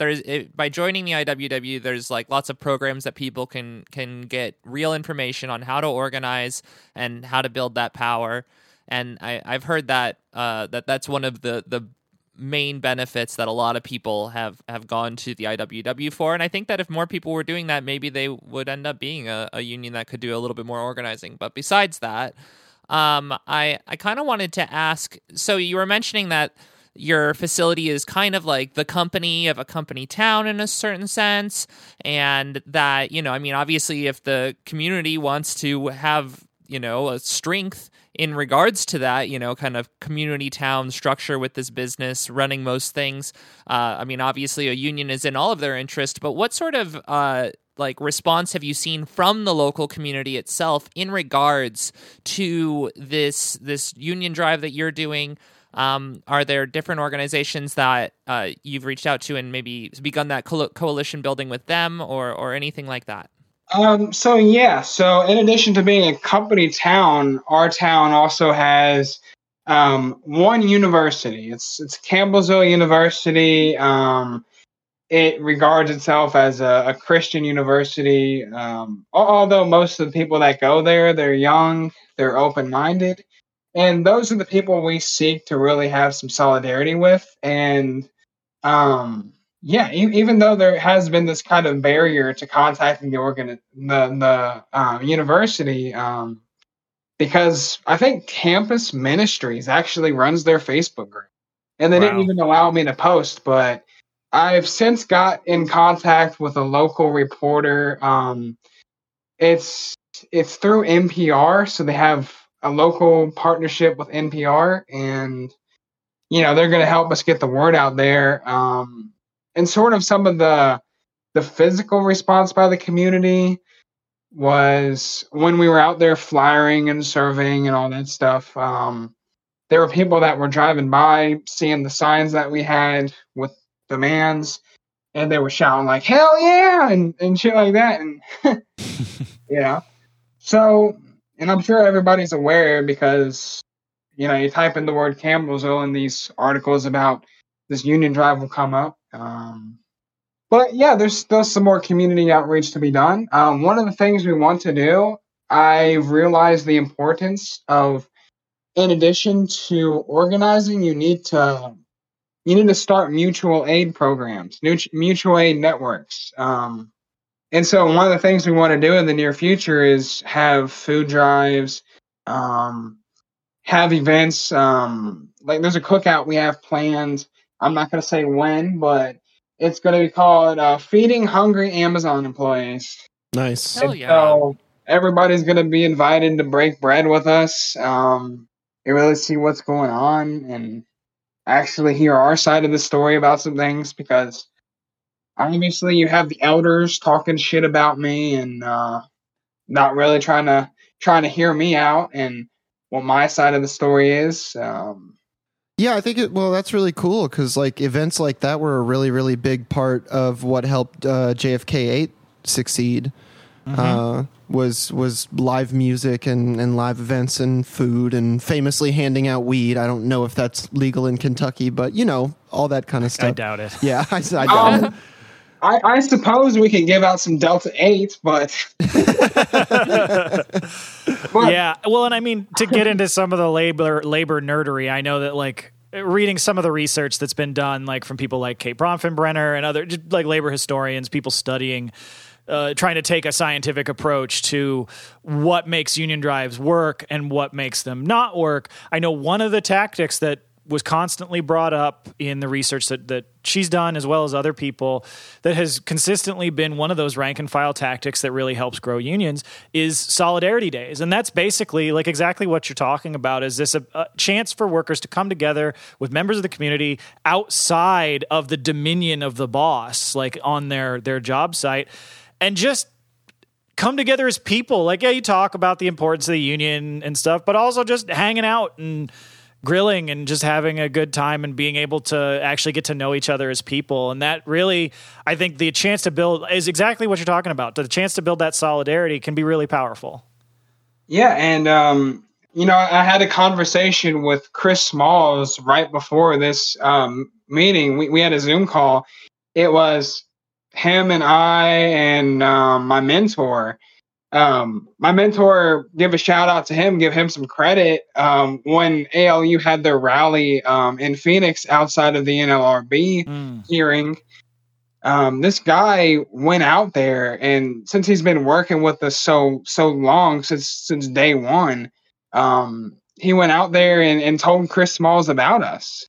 by joining the IWW, there's like lots of programs that people can get real information on how to organize and how to build that power. And I've heard that that's one of the main benefits that a lot of people have gone to the IWW for. And I think that if more people were doing that, maybe they would end up being a union that could do a little bit more organizing. But besides that, I kind of wanted to ask, so you were mentioning that your facility is kind of like the company of a company town in a certain sense, and that, you know, I mean, obviously if the community wants to have, you know, a strength in regards to that, you know, kind of community town structure with this business running most things. I mean, obviously a union is in all of their interest, but what sort of like response have you seen from the local community itself in regards to this union drive that you're doing? Are there different organizations that you've reached out to and maybe begun that coalition building with them or anything like that? So in addition to being a company town, our town also has one university. It's Campbellsville University. It regards itself as a Christian university, although most of the people that go there, they're young, they're open-minded. And those are the people we seek to really have some solidarity with. And even though there has been this kind of barrier to contacting the university, because I think Campus Ministries actually runs their Facebook group. And they didn't even allow me to post, but I've since got in contact with a local reporter. It's through NPR, so they have a local partnership with NPR, and, you know, they're going to help us get the word out there. And sort of some of the physical response by the community was when we were out there flyering and serving and all that stuff. There were people that were driving by, seeing the signs that we had with demands, and they were shouting like, hell yeah, and shit like that. And yeah. So, and I'm sure everybody's aware because, you know, you type in the word Campbellsville and these articles about this union drive will come up. But yeah, there's still some more community outreach to be done. One of the things we want to do, I realized the importance of, in addition to organizing, you need to start mutual aid programs, mutual aid networks. And so one of the things we want to do in the near future is have food drives, have events. Like there's a cookout we have planned. I'm not going to say when, but it's going to be called Feeding Hungry Amazon Employees. Nice. Hell yeah. So everybody's going to be invited to break bread with us and really see what's going on and actually hear our side of the story about some things because obviously, you have the elders talking shit about me and not really trying to hear me out and what my side of the story is. Yeah, I think that's really cool because like events like that were a really, really big part of what helped JFK8 succeed. Mm-hmm. Was live music and live events and food and famously handing out weed. I don't know if that's legal in Kentucky, but you know all that kind of stuff. I doubt it. Yeah, I doubt it. I suppose we can give out some Delta 8, but... Yeah, well, and I mean, to get into some of the labor nerdery, I know that, like, reading some of the research that's been done, like, from people like Kate Bronfenbrenner and other, just, like, labor historians, people studying, trying to take a scientific approach to what makes union drives work and what makes them not work. I know one of the tactics that was constantly brought up in the research that she's done as well as other people that has consistently been one of those rank and file tactics that really helps grow unions is solidarity days. And that's basically like exactly what you're talking about. Is this a chance for workers to come together with members of the community outside of the dominion of the boss, like on their job site, and just come together as people. Like, yeah, you talk about the importance of the union and stuff, but also just hanging out and grilling and just having a good time and being able to actually get to know each other as people. And that really, I think the chance to build is exactly what you're talking about. The chance to build that solidarity can be really powerful. Yeah. And, you know, I had a conversation with Chris Smalls right before this meeting. We had a Zoom call. It was him and I and my mentor. Give a shout out to him, give him some credit. When ALU had their rally in Phoenix outside of the NLRB hearing, this guy went out there, and since he's been working with us so long, since day one, he went out there and told Chris Smalls about us.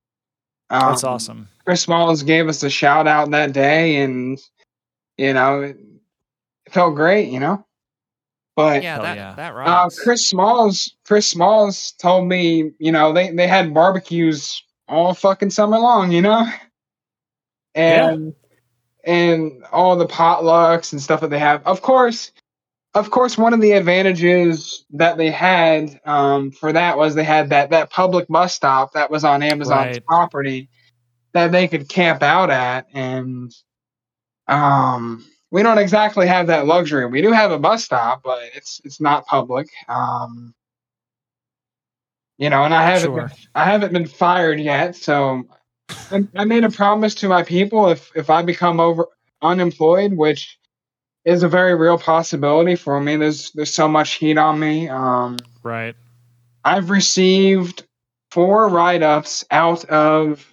That's awesome. Chris Smalls gave us a shout out that day, and you know, it felt great, you know. But yeah, that rocks. Chris Smalls told me, you know, they had barbecues all fucking summer long, you know, and all the potlucks and stuff that they have. Of course, one of the advantages that they had for that was they had that public bus stop that was on Amazon's property that they could camp out at, and we don't exactly have that luxury. We do have a bus stop, but it's not public. You know, and I haven't been fired yet, so I made a promise to my people if I become unemployed, which is a very real possibility for me. There's so much heat on me. Right. I've received 4 write-ups out of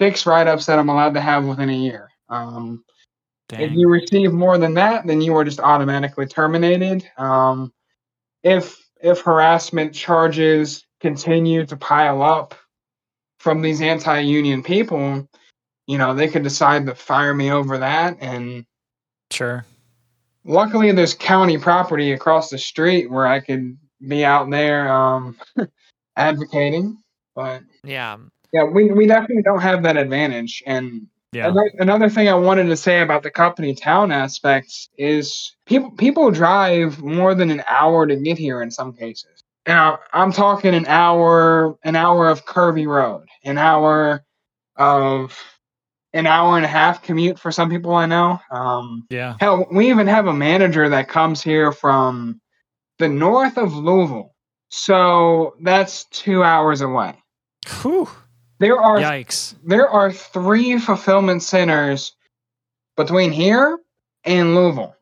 6 write-ups that I'm allowed to have within a year. If you receive more than that, then you are just automatically terminated. If harassment charges continue to pile up from these anti-union people, you know, they could decide to fire me over that. And sure. Luckily, there's county property across the street where I could be out there advocating. But yeah, we definitely don't have that advantage. And another thing I wanted to say about the company town aspects is people drive more than an hour to get here in some cases. Now I'm talking an hour of curvy road, an hour and a half commute for some people I know. Hell, we even have a manager that comes here from the north of Louisville. So that's 2 hours away. Whew. There are 3 fulfillment centers between here and Louisville.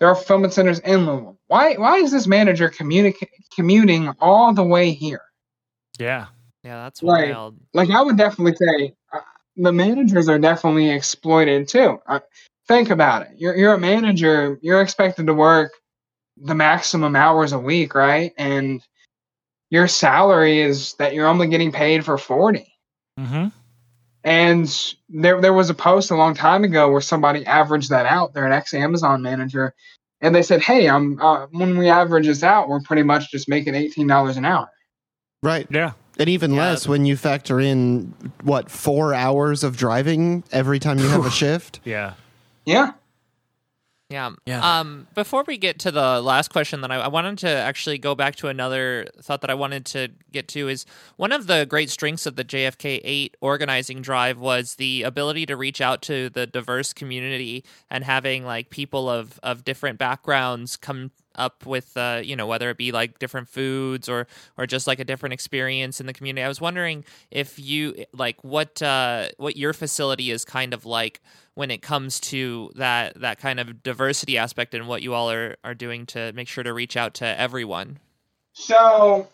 There are fulfillment centers in Louisville. Why is this manager commuting all the way here? Yeah, that's wild. Like I would definitely say the managers are definitely exploited too. Think about it. You're a manager. You're expected to work the maximum hours a week, right? And your salary is that you're only getting paid for 40. Mm-hmm. And there was a post a long time ago where somebody averaged that out. They're an ex-Amazon manager, and they said, "Hey, when we average this out, we're pretty much just making $18 an hour." Right. Yeah. And even less when you factor in, 4 hours of driving every time you have a shift? Yeah. Before we get to the last question, then I wanted to actually go back to another thought that I wanted to get to is one of the great strengths of the JFK8 organizing drive was the ability to reach out to the diverse community and having like people of different backgrounds come up with, whether it be like different foods or just like a different experience in the community. I was wondering if you like what your facility is kind of like when it comes to that kind of diversity aspect and what you all are doing to make sure to reach out to everyone. So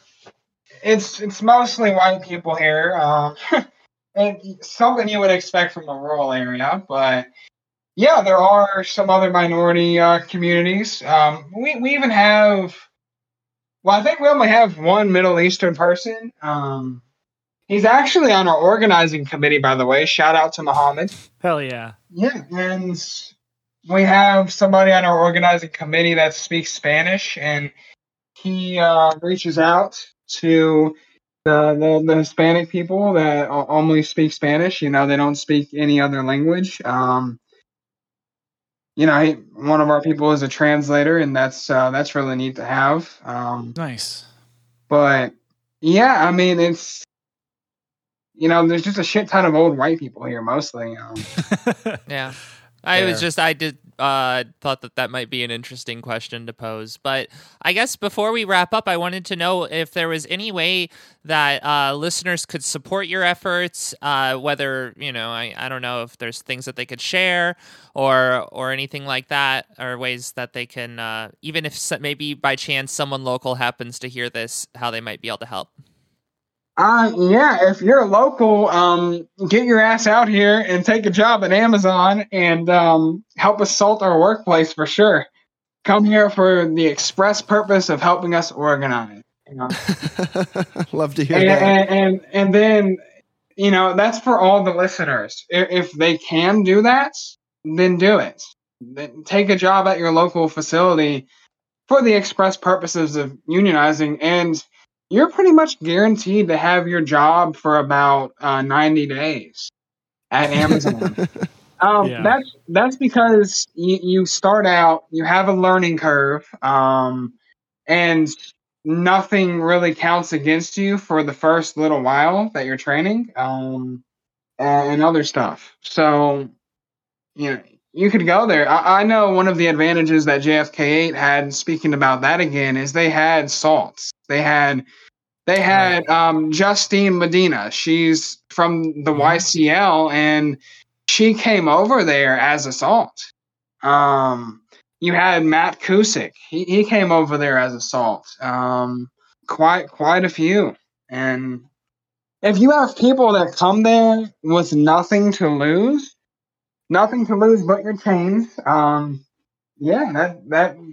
it's mostly white people here. And something you would expect from a rural area, but yeah, there are some other minority communities. We even have, I think we only have one Middle Eastern person. He's actually on our organizing committee, by the way. Shout out to Muhammad. Hell yeah. Yeah, and we have somebody on our organizing committee that speaks Spanish, and he reaches out to the Hispanic people that only speak Spanish. You know, they don't speak any other language. One of our people is a translator, and that's really neat to have. Nice. But yeah, I mean, it's, you know, there's just a shit ton of old white people here mostly. Yeah. I thought that might be an interesting question to pose, but I guess before we wrap up, I wanted to know if there was any way that listeners could support your efforts, whether, I don't know if there's things that they could share or anything like that, or ways that they can, even if maybe by chance someone local happens to hear this, how they might be able to help. If you're local, get your ass out here and take a job at Amazon and help assault our workplace for sure. Come here for the express purpose of helping us organize. You know? Love to hear that. And then, that's for all the listeners. If they can do that, then do it. Then take a job at your local facility for the express purposes of unionizing, and you're pretty much guaranteed to have your job for about 90 days at Amazon. That's because you start out, you have a learning curve, and nothing really counts against you for the first little while that you're training, and other stuff. So, you know, you could go there. I know one of the advantages that JFK8 had, speaking about that again, is they had salts. They had Justine Medina. She's from the YCL, and she came over there as a salt. You had Matt Kusick. He came over there as a salt. Quite a few. And if you have people that come there with nothing to lose, but your chains. That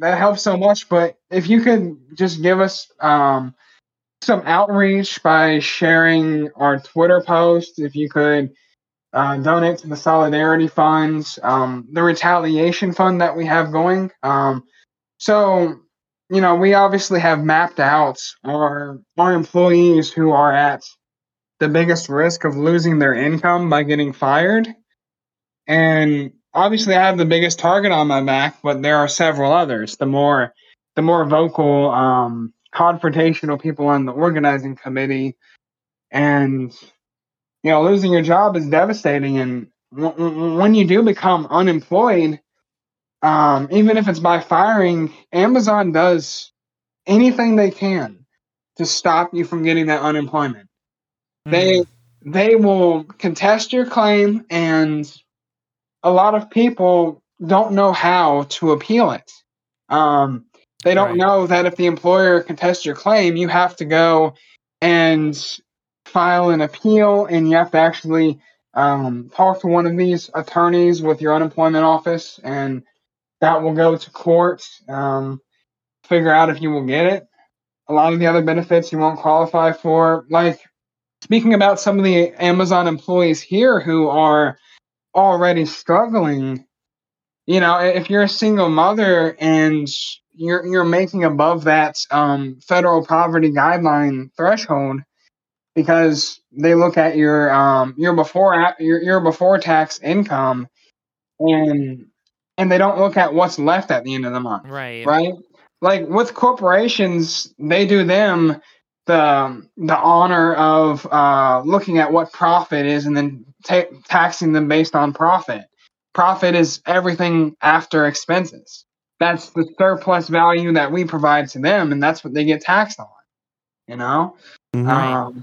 helps so much. But if you could just give us some outreach by sharing our Twitter posts, if you could donate to the Solidarity Funds, the Retaliation Fund that we have going. So, you know, we obviously have mapped out our employees who are at the biggest risk of losing their income by getting fired. And obviously I have the biggest target on my back, but there are several others. The more vocal, confrontational people on the organizing committee. And, you know, losing your job is devastating. And when you do become unemployed, even if it's by firing, Amazon does anything they can to stop you from getting that unemployment. They will contest your claim, and a lot of people don't know how to appeal it. They don't know that if the employer contests your claim, you have to go and file an appeal, and you have to actually talk to one of these attorneys with your unemployment office, and that will go to court, figure out if you will get it. A lot of the other benefits you won't qualify for. Like, speaking about some of the Amazon employees here who are already struggling, you know, if you're a single mother and you're making above that federal poverty guideline threshold, because they look at your before tax income, and they don't look at what's left at the end of the month, right? Like with corporations, they do them the honor of looking at what profit is, and then taxing them based on profit. Profit is everything after expenses. That's the surplus value that we provide to them, and that's what they get taxed on, you know? Right.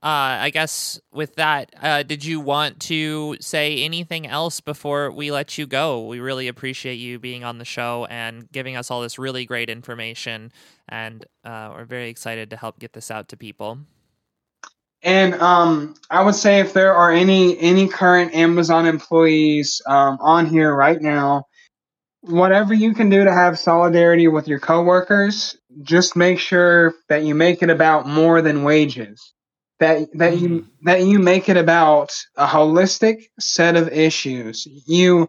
I guess with that, did you want to say anything else before we let you go? We really appreciate you being on the show and giving us all this really great information, and we're very excited to help get this out to people. And I would say if there are any current Amazon employees on here right now, whatever you can do to have solidarity with your coworkers, just make sure that you make it about more than wages. That you make it about a holistic set of issues. You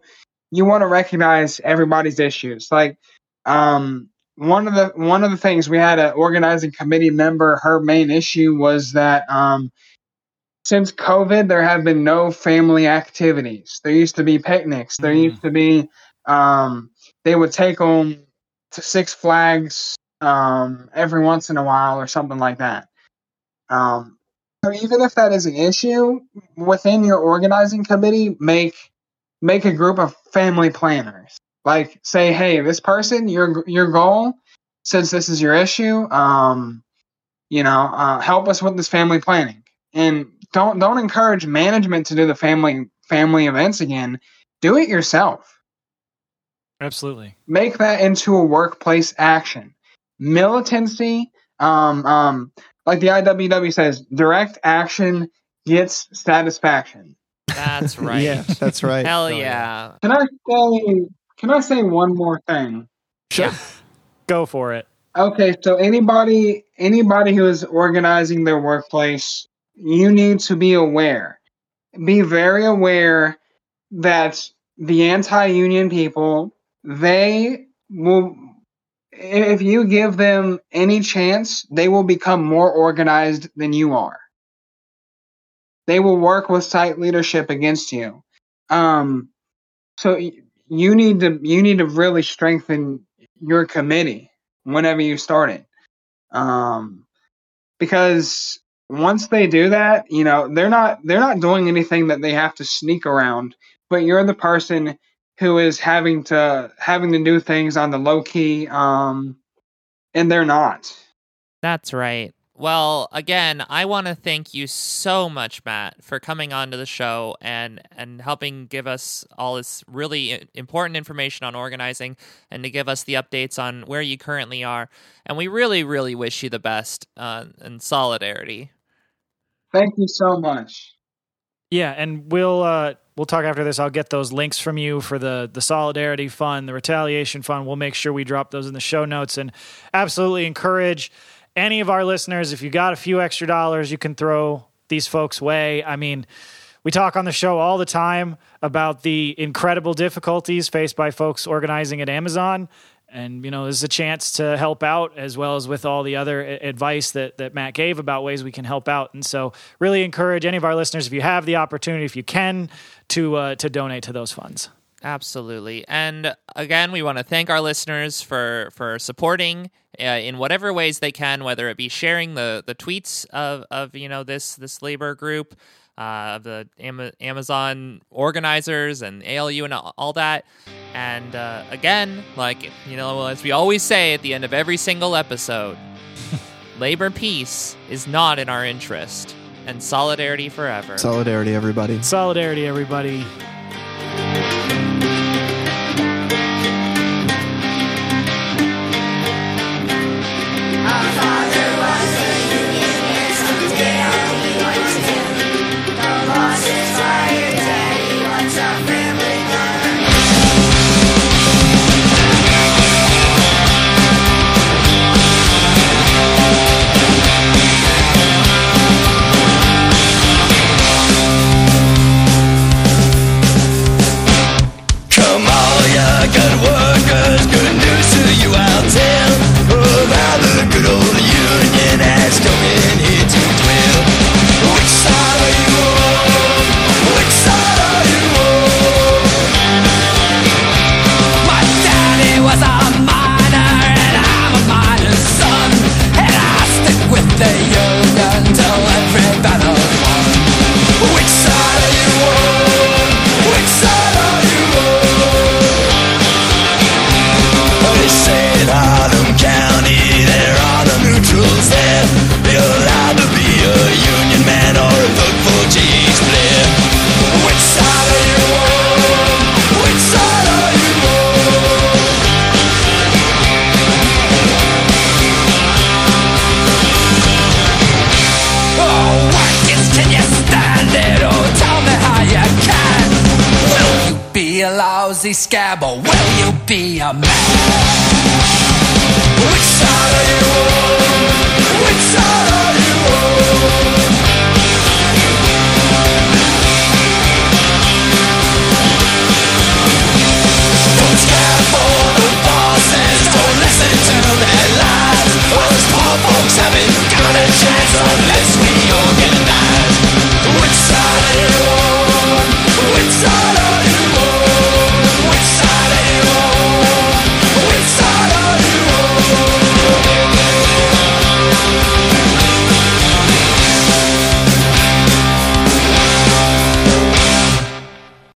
want to recognize everybody's issues. Like one of the things we had, an organizing committee member, her main issue was that since COVID, there have been no family activities. There used to be picnics. There used to be they would take them to Six Flags every once in a while or something like that. So even if that is an issue, within your organizing committee, make a group of family planners. Like, say, hey, this person, your goal, since this is your issue, help us with this family planning. And don't encourage management to do the family events again. Do it yourself. Absolutely. Make that into a workplace action. Militancy, like the IWW says, direct action gets satisfaction. That's right. Yeah, that's right. Hell yeah. Can I say one more thing? Sure. Yeah. Go for it. Okay, so anybody who is organizing their workplace, you need to be aware. Be very aware that the anti-union people, they will if you give them any chance, they will become more organized than you are. They will work with site leadership against you. So you need to really strengthen your committee whenever you start it. Because once they do that, you know, they're not doing anything that they have to sneak around, but you're the person who is having to do things on the low key, and they're not. That's right. Well, again, I want to thank you so much, Matt, for coming on to the show and helping give us all this really important information on organizing and to give us the updates on where you currently are. And we really, really wish you the best in solidarity. Thank you so much. Yeah, and we'll talk after this. I'll get those links from you for the Solidarity Fund, the Retaliation Fund. We'll make sure we drop those in the show notes, and absolutely encourage any of our listeners, if you got a few extra dollars, you can throw these folks' way. I mean, we talk on the show all the time about the incredible difficulties faced by folks organizing at Amazon. And, you know, this is a chance to help out, as well as with all the other advice that Matt gave about ways we can help out. And so really encourage any of our listeners, if you have the opportunity, if you can, to donate to those funds. Absolutely. And again, we want to thank our listeners for supporting in whatever ways they can, whether it be sharing the tweets of you know, this labor group, of the Amazon organizers and ALU and all that. And again, like, you know, as we always say at the end of every single episode, labor peace is not in our interest, and solidarity forever. Solidarity, everybody. Solidarity, everybody. Scab, or will you be a man? Which side are you on? Which side are you on?